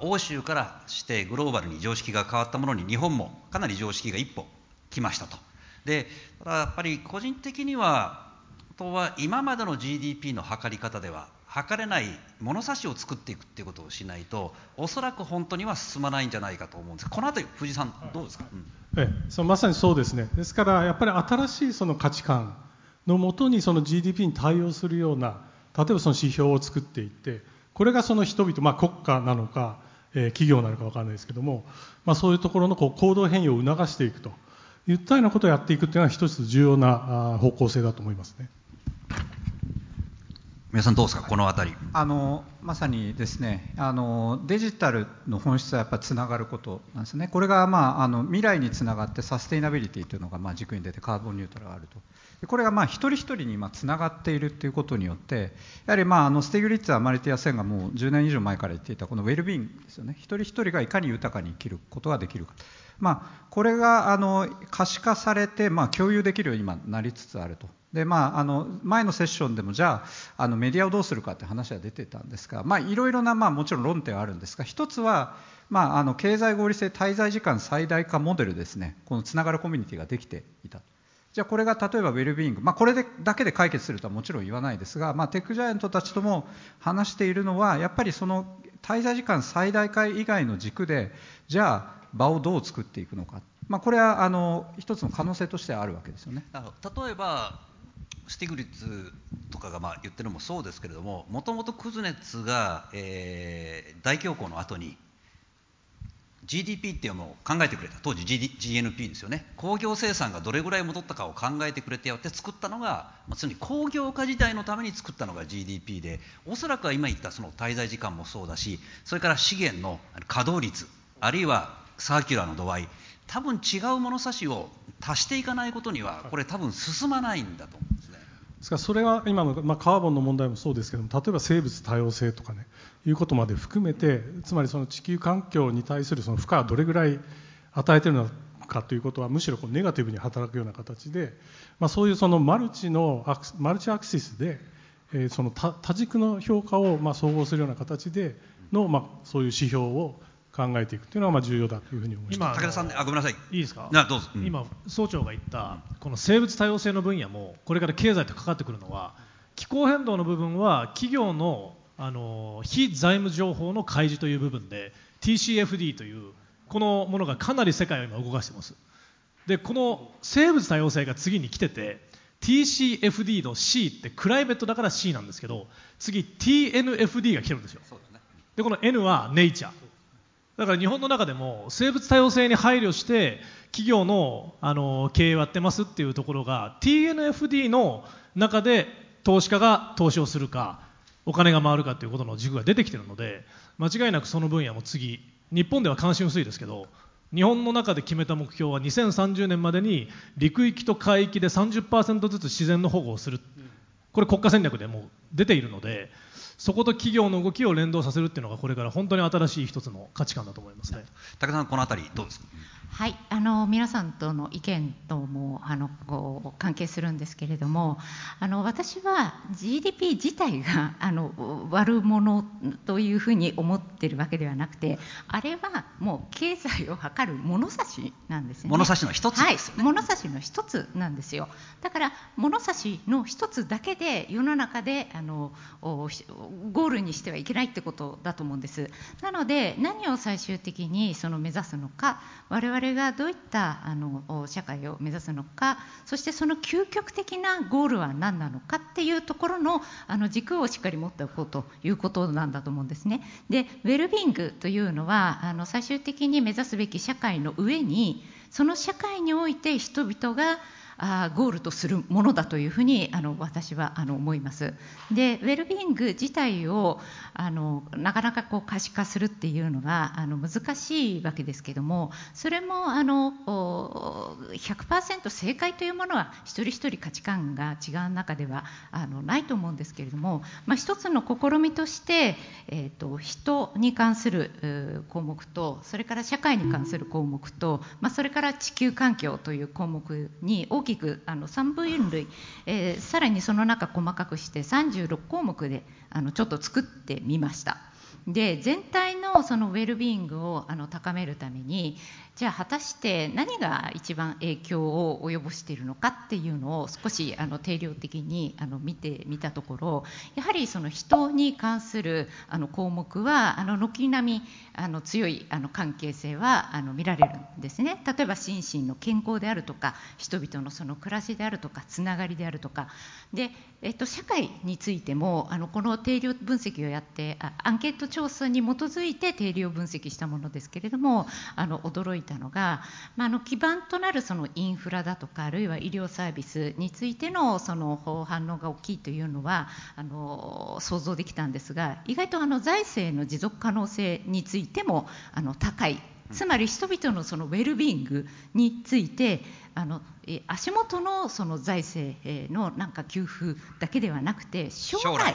欧州からしてグローバルに常識が変わったものに、日本もかなり常識が一歩来ましたと。でただやっぱり個人的には、とは今までの GDP の測り方では測れない物差しを作っていくということをしないと、おそらく本当には進まないんじゃないかと思うんです。このあたり藤井さんどうですか？まさにそうですね。ですからやっぱり新しいその価値観のもとに、その GDP に対応するような、例えばその指標を作っていって、これがその人々、国家なのか、企業なのか分からないですけども、そういうところのこう行動変容を促していくといったようなことをやっていくというのは、一つ重要な方向性だと思いますね。皆さんどうですか、このあたり。まさにですね、デジタルの本質はやっぱりつながることなんですね。これが、未来につながって、サステイナビリティというのが軸に出て、カーボンニュートラルがあると。でこれが一人一人につながっているということによって、やはりスティグリッツはマルティアセンがもう10年以上前から言っていた、このウェルビーイングですよね。一人一人がいかに豊かに生きることができるか、これが可視化されて、共有できるように今なりつつあると。で前のセッションでも、じゃあメディアをどうするかって話は出てたんですが、いろいろな、もちろん論点はあるんですが、一つは、経済合理性滞在時間最大化モデルですね。このつながるコミュニティができていた。じゃあこれが例えばウェルビーイング、これだけで解決するとはもちろん言わないですが、テックジャイアントたちとも話しているのは、やっぱりその滞在時間最大化以外の軸で、じゃあ場をどう作っていくのか、これは一つの可能性としてはあるわけですよね。例えばスティグリッツとかが言ってるのもそうですけれども、もともとクズネッツが、大恐慌の後に GDP っていうのを考えてくれた、当時 GNP ですよね。工業生産がどれぐらい戻ったかを考えてくれてやって作ったのが、つまり工業化時代のために作ったのが GDP で、おそらくは今言ったその滞在時間もそうだし、それから資源の稼働率、あるいはサーキュラーの度合い、多分違う物差しを足していかないことには、これ多分進まないんだと思うんですね。ですからそれは今の、カーボンの問題もそうですけども、例えば生物多様性とかね、いうことまで含めて、つまりその地球環境に対するその負荷はどれぐらい与えているのかということは、むしろネガティブに働くような形で、そういうそのマルチアクシスで、その多軸の評価を総合するような形での、そういう指標を考えていくというのは重要だというふうに思います。今武田さん、ごめんなさい、いいですか？どうぞ。今総長が言ったこの生物多様性の分野もこれから経済と関わってくるのは、気候変動の部分は企業の、非財務情報の開示という部分で TCFD というこのものがかなり世界を今動かしています。でこの生物多様性が次に来てて、 TCFD の C ってクライメットだから C なんですけど、次 TNFD が来てるんですよ。でこの N はネイチャーだから、日本の中でも生物多様性に配慮して企業の、経営をやってますっていうところが TNFD の中で投資家が投資をするかお金が回るかということの軸が出てきているので、間違いなくその分野も次、日本では関心薄いですけど、日本の中で決めた目標は2030年までに陸域と海域で 30% ずつ自然の保護をする、これ国家戦略でもう出ているので、そこと企業の動きを連動させるっていうのがこれから本当に新しい一つの価値観だと思いますね。武田さん、このあたりどうですか？はい、皆さんとの意見ともこう関係するんですけれども、私は GDP 自体が悪者というふうに思ってるわけではなくて、あれはもう経済を測る物差しなんですね。物差しの一つですよね。はい、物差しの一つなんですよ。だから物差しの一つだけで世の中でゴールにしてはいけないってことだと思うんです。なので何を最終的に目指すのか、我々がどういった社会を目指すのか、そしてその究極的なゴールは何なのかっていうところの軸をしっかり持っておこうということなんだと思うんですね。でウェルビーイングというのは最終的に目指すべき社会の上に、その社会において人々がゴールとするものだというふうに私は思います。でウェルビーイング自体をなかなかこう可視化するっていうのが難しいわけですけども、それも100% 正解というものは一人一人価値観が違う中ではないと思うんですけれども、一つの試みとして、人に関する項目と、それから社会に関する項目と、それから地球環境という項目に大きく3分類、さらにその中細かくして36項目でちょっと作ってみました。で全体のウェルビーイングを高めるために、じゃあ果たして何が一番影響を及ぼしているのかっていうのを少し定量的に見てみたところ、やはり人に関する項目は軒並み強い関係性は見られるんですね。例えば心身の健康であるとか、人々の暮らしであるとか、つながりであるとかで、社会についてもこの定量分析をやって、アンケート調査に基づいて定量分析したものですけれども、驚いたのが、基盤となるインフラだとか、あるいは医療サービスについての反応が大きいというのは想像できたんですが、意外と財政の持続可能性についても高い、つまり人々のウェルビーイングについて足元の財政の給付だけではなくて、将来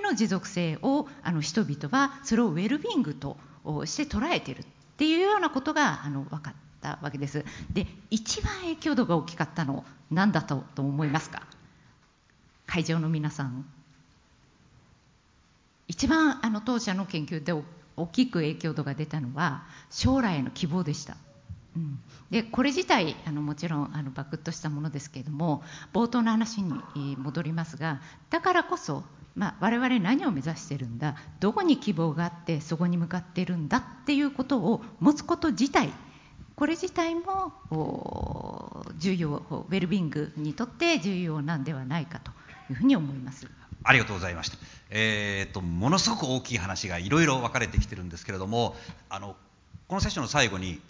の持続性を人々はそれをウェルビーイングとして捉えているっていうようなことが分かったわけです。で、一番影響度が大きかったの何だと思いますか？会場の皆さん、一番当社の研究で大きく影響度が出たのは将来への希望でした。でこれ自体もちろんバクッとしたものですけれども、冒頭の話に戻りますが、だからこそ我々何を目指してるんだ、どこに希望があってそこに向かってるんだっていうことを持つこと自体、これ自体も重要、ウェルビーイングにとって重要なんではないかというふうに思います。ありがとうございました。ものすごく大きい話がいろいろ分かれてきてるんですけれども、このセッションの最後に、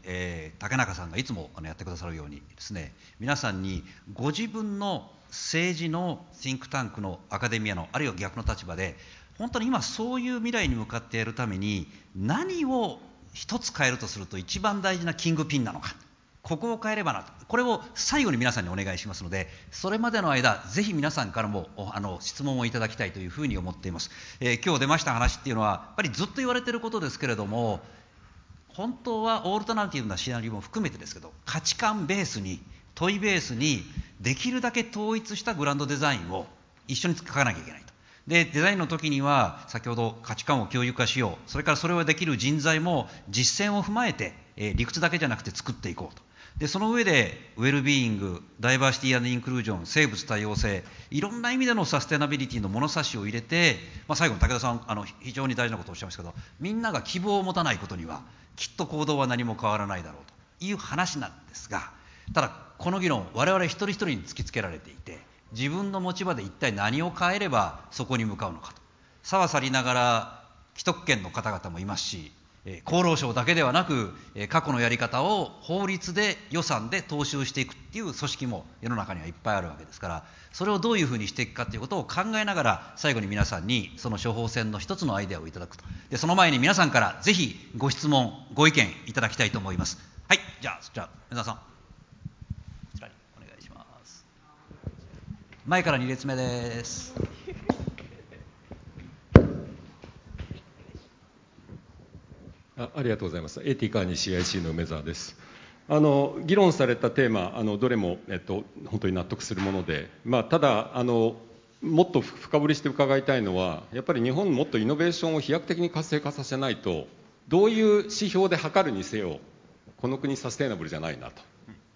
竹中さんがいつもやってくださるようにですね、皆さんにご自分の政治のシンクタンクのアカデミアの、あるいは逆の立場で、本当に今そういう未来に向かってやるために何を一つ変えるとすると一番大事なキングピンなのか、ここを変えればなと、これを最後に皆さんにお願いしますので、それまでの間ぜひ皆さんからも質問をいただきたいというふうに思っています。今日出ました話っていうのはやっぱりずっと言われていることですけれども、本当はオールタナティブなシナリオも含めてですけど、価値観ベースに、問いベースに、できるだけ統一したグランドデザインを一緒に書かなきゃいけないと。でデザインの時には先ほど価値観を共有化しよう、それからそれをできる人材も実践を踏まえて、理屈だけじゃなくて作っていこうと。でその上でウェルビーイング、ダイバーシティ&インクルージョン、生物多様性、いろんな意味でのサステナビリティの物差しを入れて、最後に武田さん非常に大事なことをおっしゃいましたけど、みんなが希望を持たないことにはきっと行動は何も変わらないだろうという話なんですが、ただこの議論我々一人一人に突きつけられていて、自分の持ち場で一体何を変えればそこに向かうのかと、さはさりながら既得権の方々もいますし、厚労省だけではなく過去のやり方を法律で予算で踏襲していくっていう組織も世の中にはいっぱいあるわけですから、それをどういうふうにしていくかということを考えながら、最後に皆さんにその処方箋の一つのアイデアをいただくと。でその前に皆さんからぜひご質問ご意見いただきたいと思います。はい、じゃあ皆さんこちらにお願いします。前から2列目です。ありがとうございます。エティカに CIC の梅澤です。議論されたテーマどれも、本当に納得するもので、ただもっと深掘りして伺いたいのは、やっぱり日本もっとイノベーションを飛躍的に活性化させないと、どういう指標で測るにせよこの国サステイナブルじゃないなと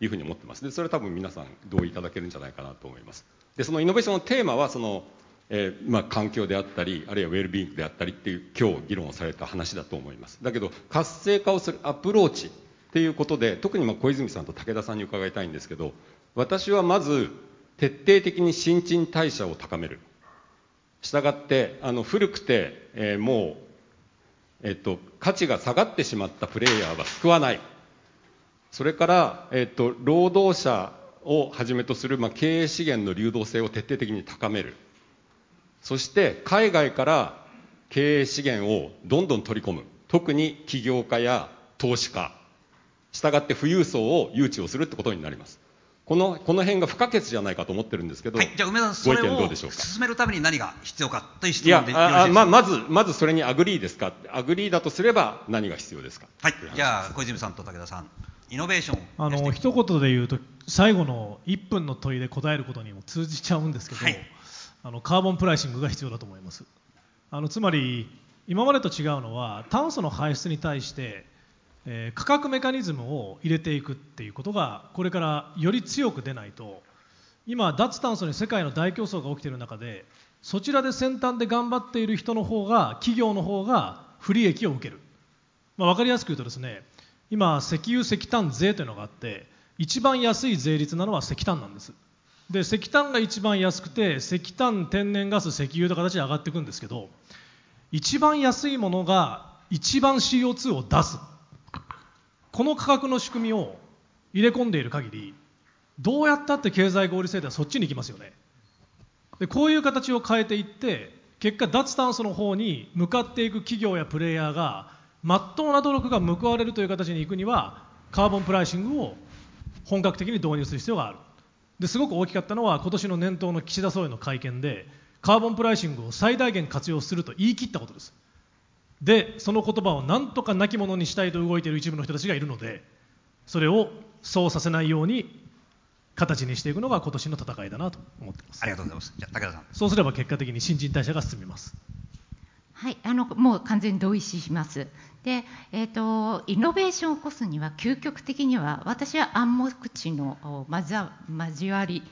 いうふうに思ってます。でそれは多分皆さん同意いただけるんじゃないかなと思います。でそのイノベーションのテーマはその環境であったり、あるいはウェルビーイングであったりっていう今日議論された話だと思います。だけど活性化をするアプローチっていうことで、特に小泉さんと武田さんに伺いたいんですけど、私はまず徹底的に新陳代謝を高める。したがって古くて、もう、価値が下がってしまったプレイヤーは救わない。それから、労働者をはじめとする、経営資源の流動性を徹底的に高める。そして海外から経営資源をどんどん取り込む、特に起業家や投資家、したがって富裕層を誘致をするってことになります。この辺が不可欠じゃないかと思ってるんですけど、じゃあ梅田さん、ご意見どうでしょうか。それを進めるために何が必要かという質問でよろしいですか。まずそれにアグリーですか。アグリーだとすれば何が必要ですか。はい、じゃあ小泉さんと武田さん、イノベーション一言で言うと、最後の1分の問いで答えることにも通じちゃうんですけど、はい、カーボンプライシングが必要だと思います。つまり今までと違うのは、炭素の排出に対して、価格メカニズムを入れていくっていうことがこれからより強く出ないと、今脱炭素に世界の大競争が起きている中で、そちらで先端で頑張っている人の方が、企業の方が不利益を受ける。分かりやすく言うとですね、今石油石炭税というのがあって、一番安い税率なのは石炭なんです。で石炭が一番安くて、石炭、天然ガス、石油という形で上がっていくんですけど、一番安いものが一番 CO2 を出す、この価格の仕組みを入れ込んでいる限り、どうやったって経済合理性ではそっちに行きますよね。でこういう形を変えていって、結果脱炭素の方に向かっていく企業やプレイヤーが真っ当な努力が報われるという形に行くには、カーボンプライシングを本格的に導入する必要がある。ですごく大きかったのは、今年の年頭の岸田総理の会見で、カーボンプライシングを最大限活用すると言い切ったことです。でその言葉をなんとか亡き者にしたいと動いている一部の人たちがいるので、それをそうさせないように形にしていくのが今年の戦いだなと思っています。ありがとうございます。じゃあ武田さん。そうすれば結果的に新陳代謝が進みます。はい、もう完全に同意します。で、イノベーションを起こすには、究極的には私は暗黙知の交わり、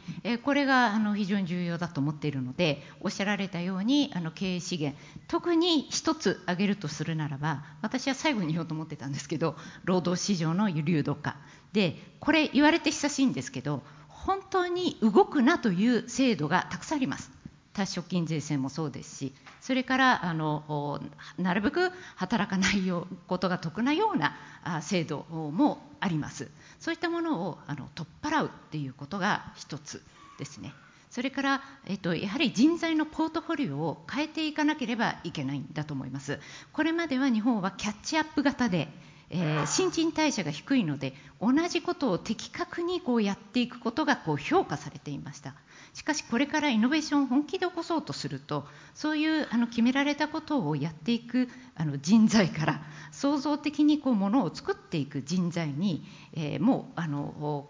これが非常に重要だと思っているので、おっしゃられたように経営資源、特に一つ挙げるとするならば、私は最後に言おうと思ってたんですけど、労働市場の流動化で、これ言われて久しいんですけど、本当に動くなという制度がたくさんあります。退職金税制もそうですし、それからなるべく働かないことが得なような制度もあります。そういったものを取っ払うということが一つですね。それから、やはり人材のポートフォリオを変えていかなければいけないんだと思います。これまでは日本はキャッチアップ型で、新陳代謝が低いので、同じことを的確にやっていくことが評価されていました。しかしこれからイノベーションを本気で起こそうとすると、そういう決められたことをやっていく人材から、創造的にものを作っていく人材に、も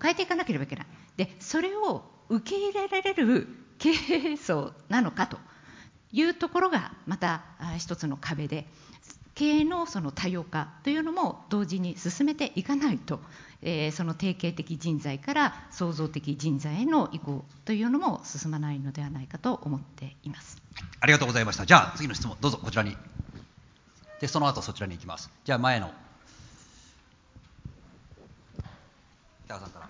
う変えていかなければいけない。でそれを受け入れられる経営層なのかと。いうところがまた一つの壁で、経営のその多様化というのも同時に進めていかないと、その定型的人材から創造的人材への移行というのも進まないのではないかと思っています。ありがとうございました。じゃあ次の質問どうぞ、こちらに。でその後そちらに行きます。じゃあ前の北川さんから。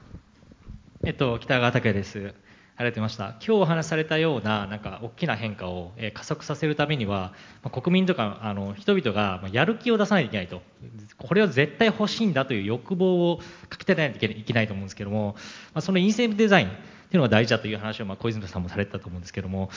北川拓也です。ありがとうございました。今日お話しされたような、なんか大きな変化を加速させるためには、国民とか人々がやる気を出さないといけないと、これを絶対欲しいんだという欲望をかき立てないといけないと思うんですけども、そのインセンティブデザインというのが大事だという話を小泉さんもされてたと思うんですけども、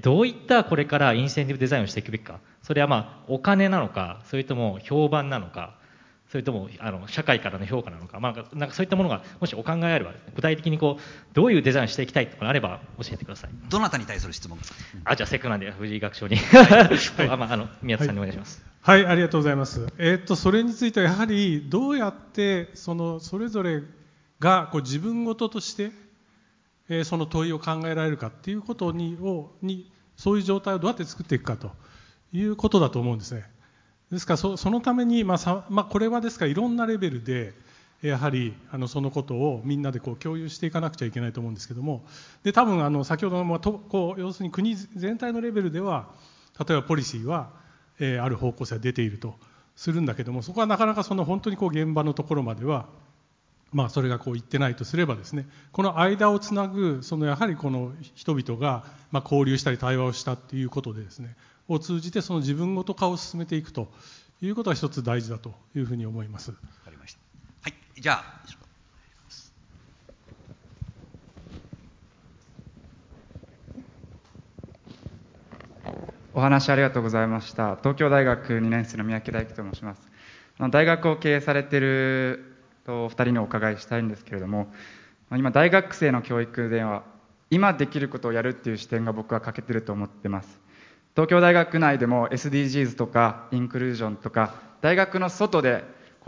どういったこれからインセンティブデザインをしていくべきか、それはお金なのか、それとも評判なのか、それとも社会からの評価なのか、なんかそういったものがもしお考えあれば、具体的にどういうデザインをしていきたいとかあれば教えてください。どなたに対する質問ですか。じゃあせっかくなんで藤井学長に、はい宮田さんにお願いします。はい、ありがとうございます。それについてはやはりどうやってそれぞれが自分ごととして、その問いを考えられるかっていうことにそういう状態をどうやって作っていくかということだと思うんですね。ですからそのために、これはですからいろんなレベルでやはりそのことをみんなで共有していかなくちゃいけないと思うんですけども、で多分先ほどの、要するに国全体のレベルでは例えばポリシーは、ある方向性が出ているとするんだけども、そこはなかなか本当に現場のところまでは、それがいってないとすればですね、この間をつなぐやはりこの人々が、交流したり対話をしたということでですねを通じて自分ごと化を進めていくということが一つ大事だというふうに思います。わかりました。はい、じゃあお話ありがとうございました。東京大学2年生の三宅大樹と申します。大学を経営されているお二人にお伺いしたいんですけれども、今大学生の教育では今できることをやるっていう視点が僕は欠けてると思ってます。東京大学内でも SDGs とかインクルージョンとか大学の外で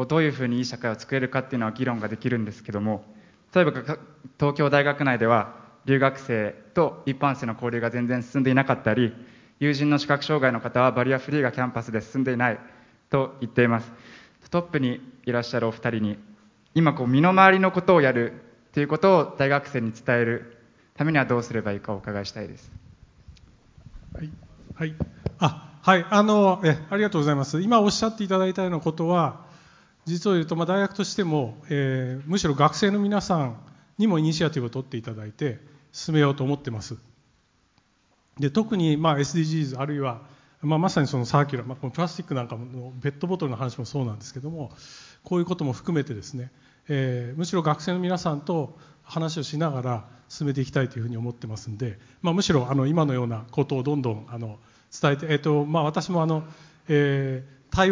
どういうふうにいい社会を作れるかっていうのは議論ができるんですけども、例えば東京大学内では留学生と一般生の交流が全然進んでいなかったり、友人の視覚障害の方はバリアフリーがキャンパスで進んでいないと言っています。トップにいらっしゃるお二人に今身の回りのことをやるということを大学生に伝えるためにはどうすればいいかお伺いしたいです。はい、はい、ありがとうございます。今おっしゃっていただいたようなことは、実を言うと、大学としても、むしろ学生の皆さんにもイニシアティブを取っていただいて進めようと思っています。で特に、SDGs あるいは、まさにそのサーキュラー、このプラスチックなんかのペットボトルの話もそうなんですけども、こういうことも含めてですね、むしろ学生の皆さんと話をしながら進めていきたいというふうに思ってますので、むしろ今のようなことをどんどん伝えて、私も対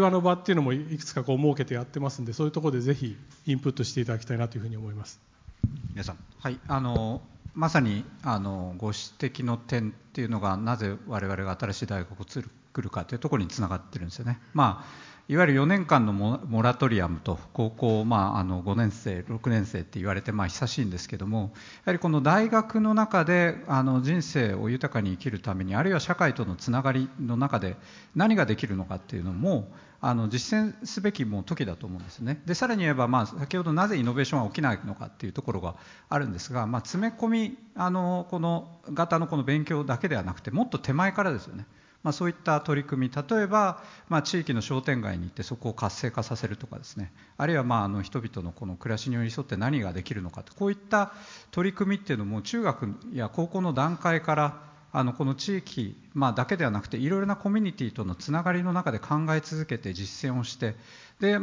話の場っていうのもいくつか設けてやってますので、そういうところでぜひインプットしていただきたいなというふうに思います。皆さん、はい、まさにご指摘の点っていうのがなぜ我々が新しい大学を作るかというところにつながってるんですよね。いわゆる4年間のモラトリアムと高校、5年生6年生って言われて久しいんですけども、やはりこの大学の中で人生を豊かに生きるために、あるいは社会とのつながりの中で何ができるのかっていうのも実践すべきもう時だと思うんですね。でさらに言えば、先ほどなぜイノベーションが起きないのかっていうところがあるんですが、詰め込みこの勉強だけではなくて、もっと手前からですよね。そういった取り組み、例えば、地域の商店街に行ってそこを活性化させるとかですね、あるいは人々のこの暮らしに寄り添って何ができるのかと、こういった取り組みっていうのも中学や高校の段階からこの地域、だけではなくていろいろなコミュニティとのつながりの中で考え続けて実践をして、で、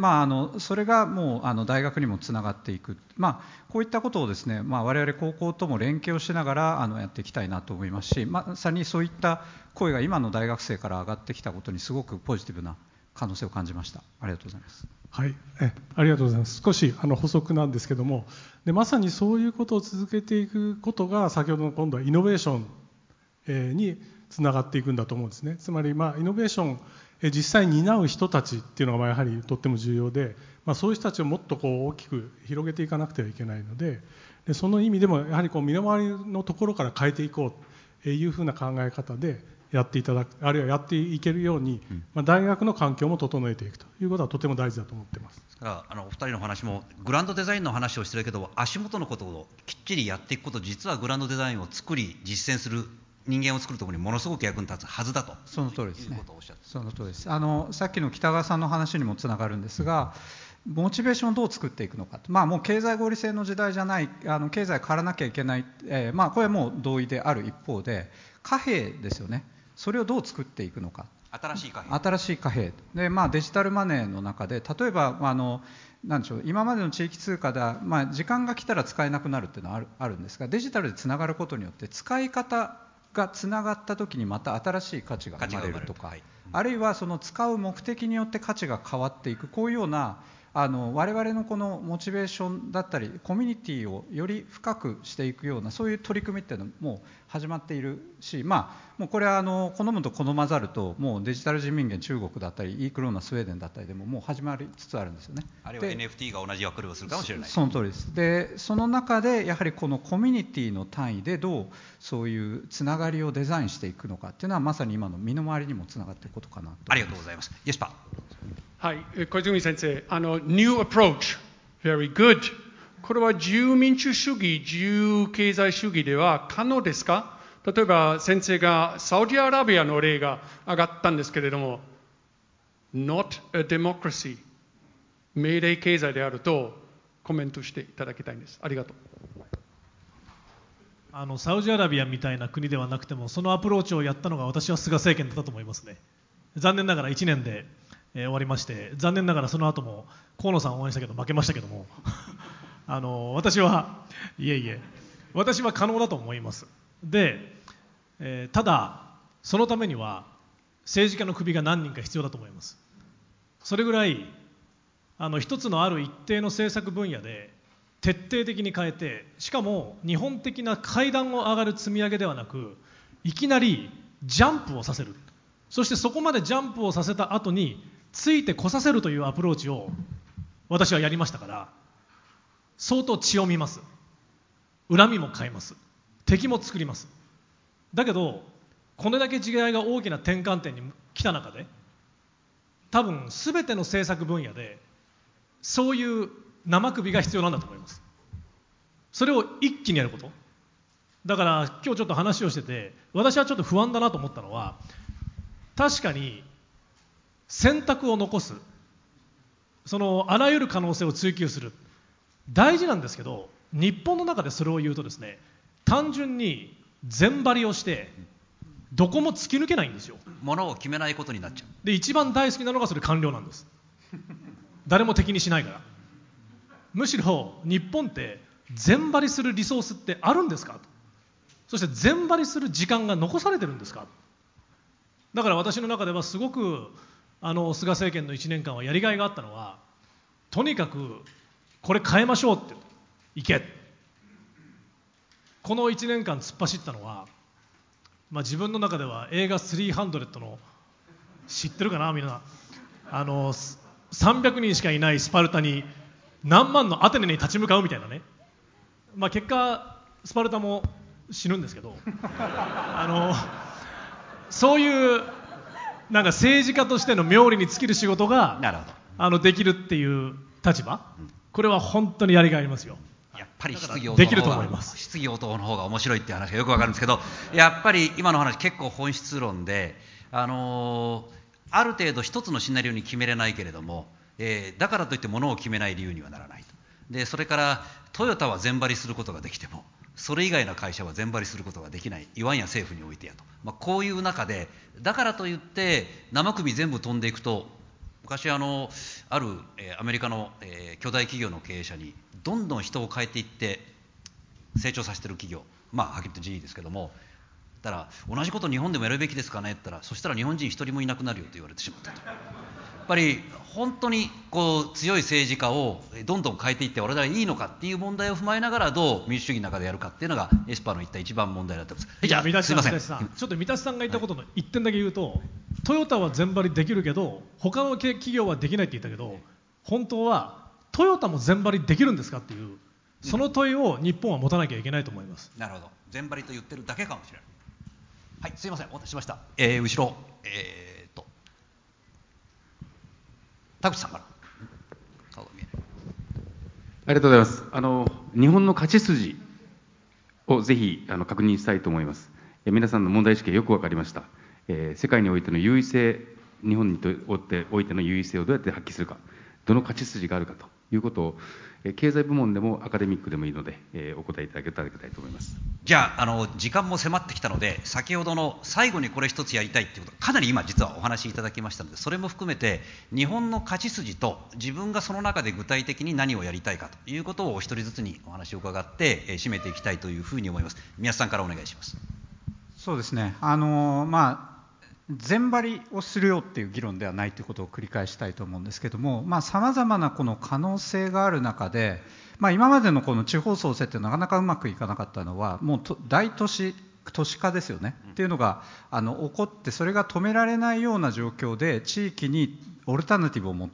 それがもう大学にもつながっていく、こういったことをですね、我々高校とも連携をしながらやっていきたいなと思いますし、まさにそういった声が今の大学生から上がってきたことにすごくポジティブな可能性を感じました。ありがとうございます。はい、ありがとうございます。少し補足なんですけども、でまさにそういうことを続けていくことが先ほどの今度はイノベーションにつながっていくんだと思うんですね。つまりイノベーション実際に担う人たちっていうのがやはりとっても重要で、そういう人たちをもっと大きく広げていかなくてはいけないので、その意味でもやはり身の回りのところから変えていこうというふうな考え方でやっていただく、あるいはやっていけるように、大学の環境も整えていくということはとても大事だと思っています。だからお二人の話もグランドデザインの話をしてるけど、足元のことをきっちりやっていくこと、実はグランドデザインを作り実践する人間を作るところにものすごく役に立つはずだと。その通りですね。いうことをおっしゃってます。その通りです。さっきの北川さんの話にもつながるんですが、モチベーションをどう作っていくのか、もう経済合理性の時代じゃない、経済変わらなきゃいけない、これはもう同意である一方で、貨幣ですよね。それをどう作っていくのか、新しい貨幣で、デジタルマネーの中で、例えばなんでしょう、今までの地域通貨では、時間が来たら使えなくなるっていうのはあるんですが、デジタルでつながることによって使い方がつながったときにまた新しい価値が生まれるとか、あるいはその使う目的によって価値が変わっていく、こういうような我々のこのモチベーションだったりコミュニティをより深くしていくような、そういう取り組みっていうのはもう始まっているし、もうこれは好むと好まざると、もうデジタル人民元中国だったりイークローナスウェーデンだったりでもう始まりつつあるんですよね。あるいは NFT が同じ役割をするかもしれない。その通りです。でその中でやはりこのコミュニティの単位でどうそういうつながりをデザインしていくのかっていうのは、まさに今の身の回りにもつながっていくことかなと。ありがとうございます。イエスパ。はい、小泉先生、New approach, very good。 これは自由民主主義、自由経済主義では可能ですか？例えば先生がサウジアラビアの例が上がったんですけれども、 Not a democracy、 命令経済であるとコメントしていただきたいんです。ありがとう。サウジアラビアみたいな国ではなくても、そのアプローチをやったのが私は菅政権だったと思いますね。残念ながら1年で終わりまして、残念ながらその後も河野さん応援したけど負けましたけども私は可能だと思います。で、ただそのためには政治家の首が何人か必要だと思います。それぐらい一つのある一定の政策分野で徹底的に変えて、しかも日本的な階段を上がる積み上げではなく、いきなりジャンプをさせる、そしてそこまでジャンプをさせた後についてこさせるというアプローチを私はやりましたから、相当血を見ます、恨みも買います、敵も作ります。だけどこれだけ違いが大きな転換点に来た中で、多分全ての政策分野でそういう生首が必要なんだと思います。それを一気にやること。だから今日ちょっと話をしてて、私はちょっと不安だなと思ったのは、確かに選択を残す、そのあらゆる可能性を追求する、大事なんですけど、日本の中でそれを言うとですね、単純に全張りをしてどこも突き抜けないんですよ。ものを決めないことになっちゃう。で一番大好きなのがそれ官僚なんです。誰も敵にしないから。むしろ日本って全張りするリソースってあるんですかと、そして全張りする時間が残されてるんですか。だから私の中ではすごく菅政権の1年間はやりがいがあったのは、とにかくこれ変えましょうっていけ、この1年間突っ走ったのは、自分の中では映画300の、知ってるかなみんな、300人しかいないスパルタに何万のアテネに立ち向かうみたいなね、結果スパルタも死ぬんですけどそういうなんか政治家としての妙利に尽きる仕事ができるっていう立場、これは本当にやりがいありますよ。やっぱり質疑応答の方が面白いっていう話がよくわかるんですけど、やっぱり今の話結構本質論で、ある程度一つのシナリオに決めれないけれども、だからといってものを決めない理由にはならないと。でそれからトヨタは全張りすることができても、それ以外の会社は全張りすることができない、いわんや政府においてやと、こういう中で、だからといって生首全部飛んでいくと、昔あるアメリカの巨大企業の経営者にどんどん人を変えていって成長させてる企業、はっきり言って GE ですけども、だから同じこと日本でもやるべきですかねって言ったら、そしたら日本人一人もいなくなるよと言われてしまったと。やっぱり本当に強い政治家をどんどん変えていって我々いいのかっていう問題を踏まえながら、どう民主主義の中でやるかっていうのがエスパーの言った一番問題だったんです。じゃあ三田さん、ちょっと三田さんが言ったことの一点だけ言うと、トヨタは全張りできるけど他の企業はできないって言ったけど、本当はトヨタも全張りできるんですかっていう、その問いを日本は持たなきゃいけないと思います。なるほど、全張りと言ってるだけかもしれない。はい、すいません、お待たせしました。後ろ、田口さんから。ありがとうございます。日本の勝ち筋をぜひ確認したいと思います。皆さんの問題意識がよく分かりました。世界においての優位性、日本においての優位性をどうやって発揮するか、どの勝ち筋があるかということを、経済部門でもアカデミックでもいいので、お答えいただけたらいただきたいと思います。じゃあ時間も迫ってきたので、先ほどの最後にこれ一つやりたいということ、かなり今実はお話しいただきましたので、それも含めて日本の勝ち筋と自分がその中で具体的に何をやりたいかということをお一人ずつにお話を伺って、締めていきたいというふうに思います。宮津さんからお願いします。そうですね、全張りをするよっていう議論ではないということを繰り返したいと思うんですけども、さまざまなこの可能性がある中で、今までのこの地方創生ってなかなかうまくいかなかったのは、もう大都市化ですよねっていうのが起こって、それが止められないような状況で地域にオルタナティブをも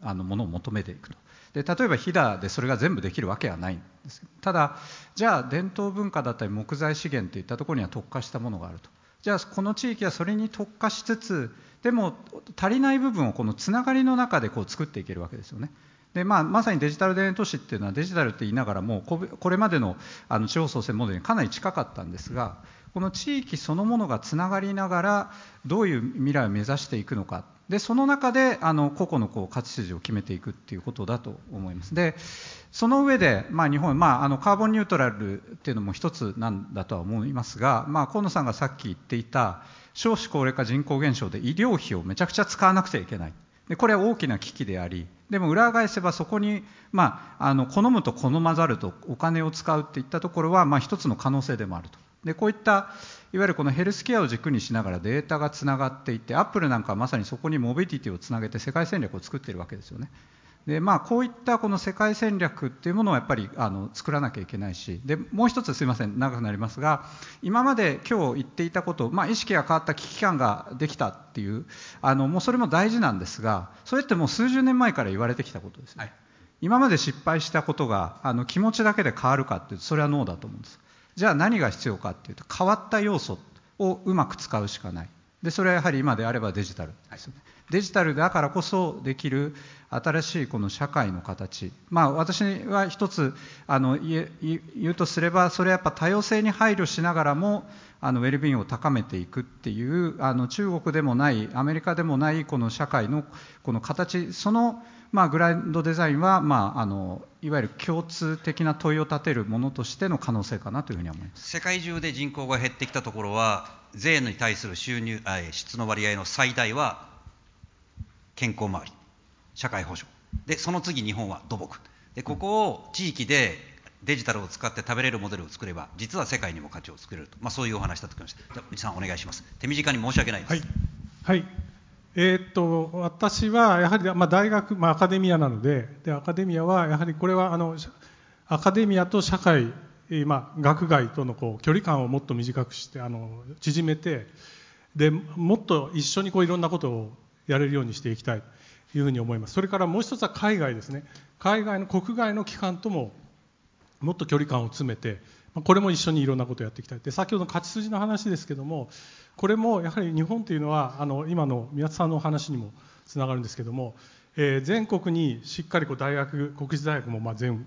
のを求めていくと。で、例えば飛騨でそれが全部できるわけはないんです。ただ、じゃあ伝統文化だったり木材資源といったところには特化したものがあると。じゃあこの地域はそれに特化しつつ、でも足りない部分をこのつながりの中で作っていけるわけですよね。で、まさにデジタル田園都市っていうのは、デジタルって言いながらもこれまでの地方創生モデルにかなり近かったんですが、この地域そのものがつながりながらどういう未来を目指していくのか、でその中で個々の勝ち筋を決めていくっていうことだと思います。でその上で、日本は、カーボンニュートラルっていうのも一つなんだとは思いますが、河野さんがさっき言っていた少子高齢化、人口減少で医療費をめちゃくちゃ使わなくちゃいけない。でこれは大きな危機であり、でも裏返せばそこに、好むと好まざるとお金を使うっていったところは、一つの可能性でもあると。でこういったいわゆるこのヘルスケアを軸にしながらデータがつながっていて、アップルなんかはまさにそこにモビリティをつなげて世界戦略を作っているわけですよね。でこういったこの世界戦略っていうものをやっぱり作らなきゃいけないし、でもう一つ、すいません長くなりますが、今まで今日言っていたこと、意識が変わった危機感ができたっていう、もうそれも大事なんですが、それってもう数十年前から言われてきたことですね。はい、今まで失敗したことが気持ちだけで変わるかっていうと、それはノーだと思うんです。じゃあ何が必要かっていうと、変わった要素をうまく使うしかない。でそれはやはり今であればデジタルですよね。デジタルだからこそできる新しいこの社会の形、私は一つ言うとすれば、それはやっぱ多様性に配慮しながらもウェルビーンを高めていくっていう、中国でもないアメリカでもないこの社会のこの形、そのグランドデザインは、いわゆる共通的な問いを立てるものとしての可能性かなというふうに思います。世界中で人口が減ってきたところは、税に対する収入質の割合の最大は健康周り、社会保障で、その次日本は土木で、ここを地域でデジタルを使って食べれるモデルを作れば、実は世界にも価値を作れると、そういうお話だと思いました。じゃあ藤さんお願いします。手短に申し訳ないです。はい、はい、私はやはり、大学、アカデミアなので、アカデミアはやはりこれはアカデミアと社会、学外との距離感をもっと短くして縮めて、でもっと一緒にいろんなことをやれるようにしていきたいというふうに思います。それからもう一つは海外ですね。海外の国外の機関とももっと距離感を詰めて、これも一緒にいろんなことをやっていきたい。で先ほどの勝ち筋の話ですけども、これもやはり日本というのは今の宮津さんのお話にもつながるんですけども、全国にしっかり国立大学も全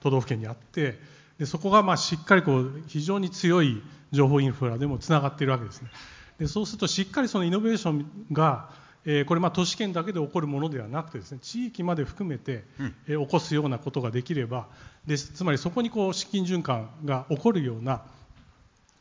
都道府県にあって、でそこがしっかり非常に強い情報インフラでもつながっているわけですね。でそうするとしっかりそのイノベーションが、これ都市圏だけで起こるものではなくてですね、地域まで含めて、起こすようなことができれば、でつまりそこに資金循環が起こるような、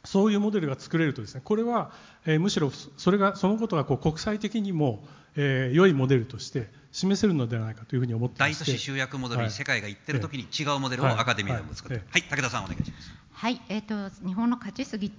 そういうモデルが作れるとですね、これは、むしろそのことが国際的にも、良いモデルとして示せるのではないかというふうに思っています。大都市集約モデルに世界が行っているときに違うモデルをアカデミーでも作って、武田さんお願いします。はい、日本の勝ち筋っ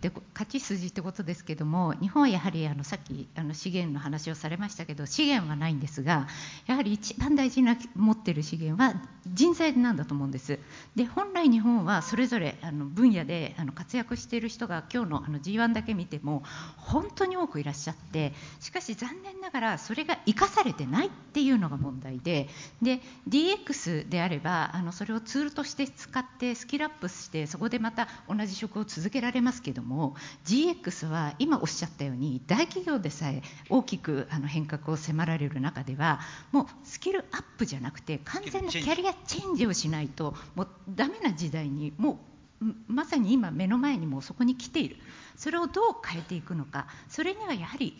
てことですけども、日本はやはりさっき資源の話をされましたけど、資源はないんですが、やはり一番大事な持っている資源は人材なんだと思うんです。で本来日本はそれぞれ分野で活躍している人が、今日のG1 だけ見ても本当に多くいらっしゃって、しかし残念ながらそれが生かされてないっていうのが問題で、で DX であればそれをツールとして使ってスキルアップして、そこでまたは同じ職を続けられますけども、 GX は今おっしゃったように大企業でさえ大きく変革を迫られる中では、もうスキルアップじゃなくて完全なキャリアチェンジをしないともうダメな時代に、もうまさに今目の前にもうそこに来ている。それをどう変えていくのか、それにはやはり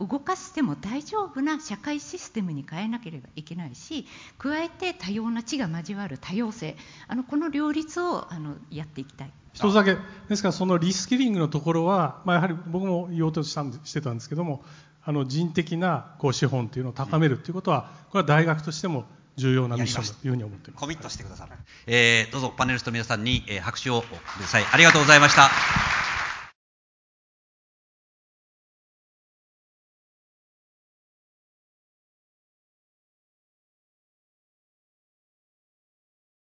動かしても大丈夫な社会システムに変えなければいけないし、加えて多様な知が交わる多様性、この両立をやっていきたい。一つだけですから、そのリスキリングのところは、やはり僕も言おうとしてたんですけども、人的な資本というのを高めるということは、これは大学としても重要なミッションだというふうに思っています。コミットしてください。どうぞパネリストの皆さんに拍手をください。ありがとうございました。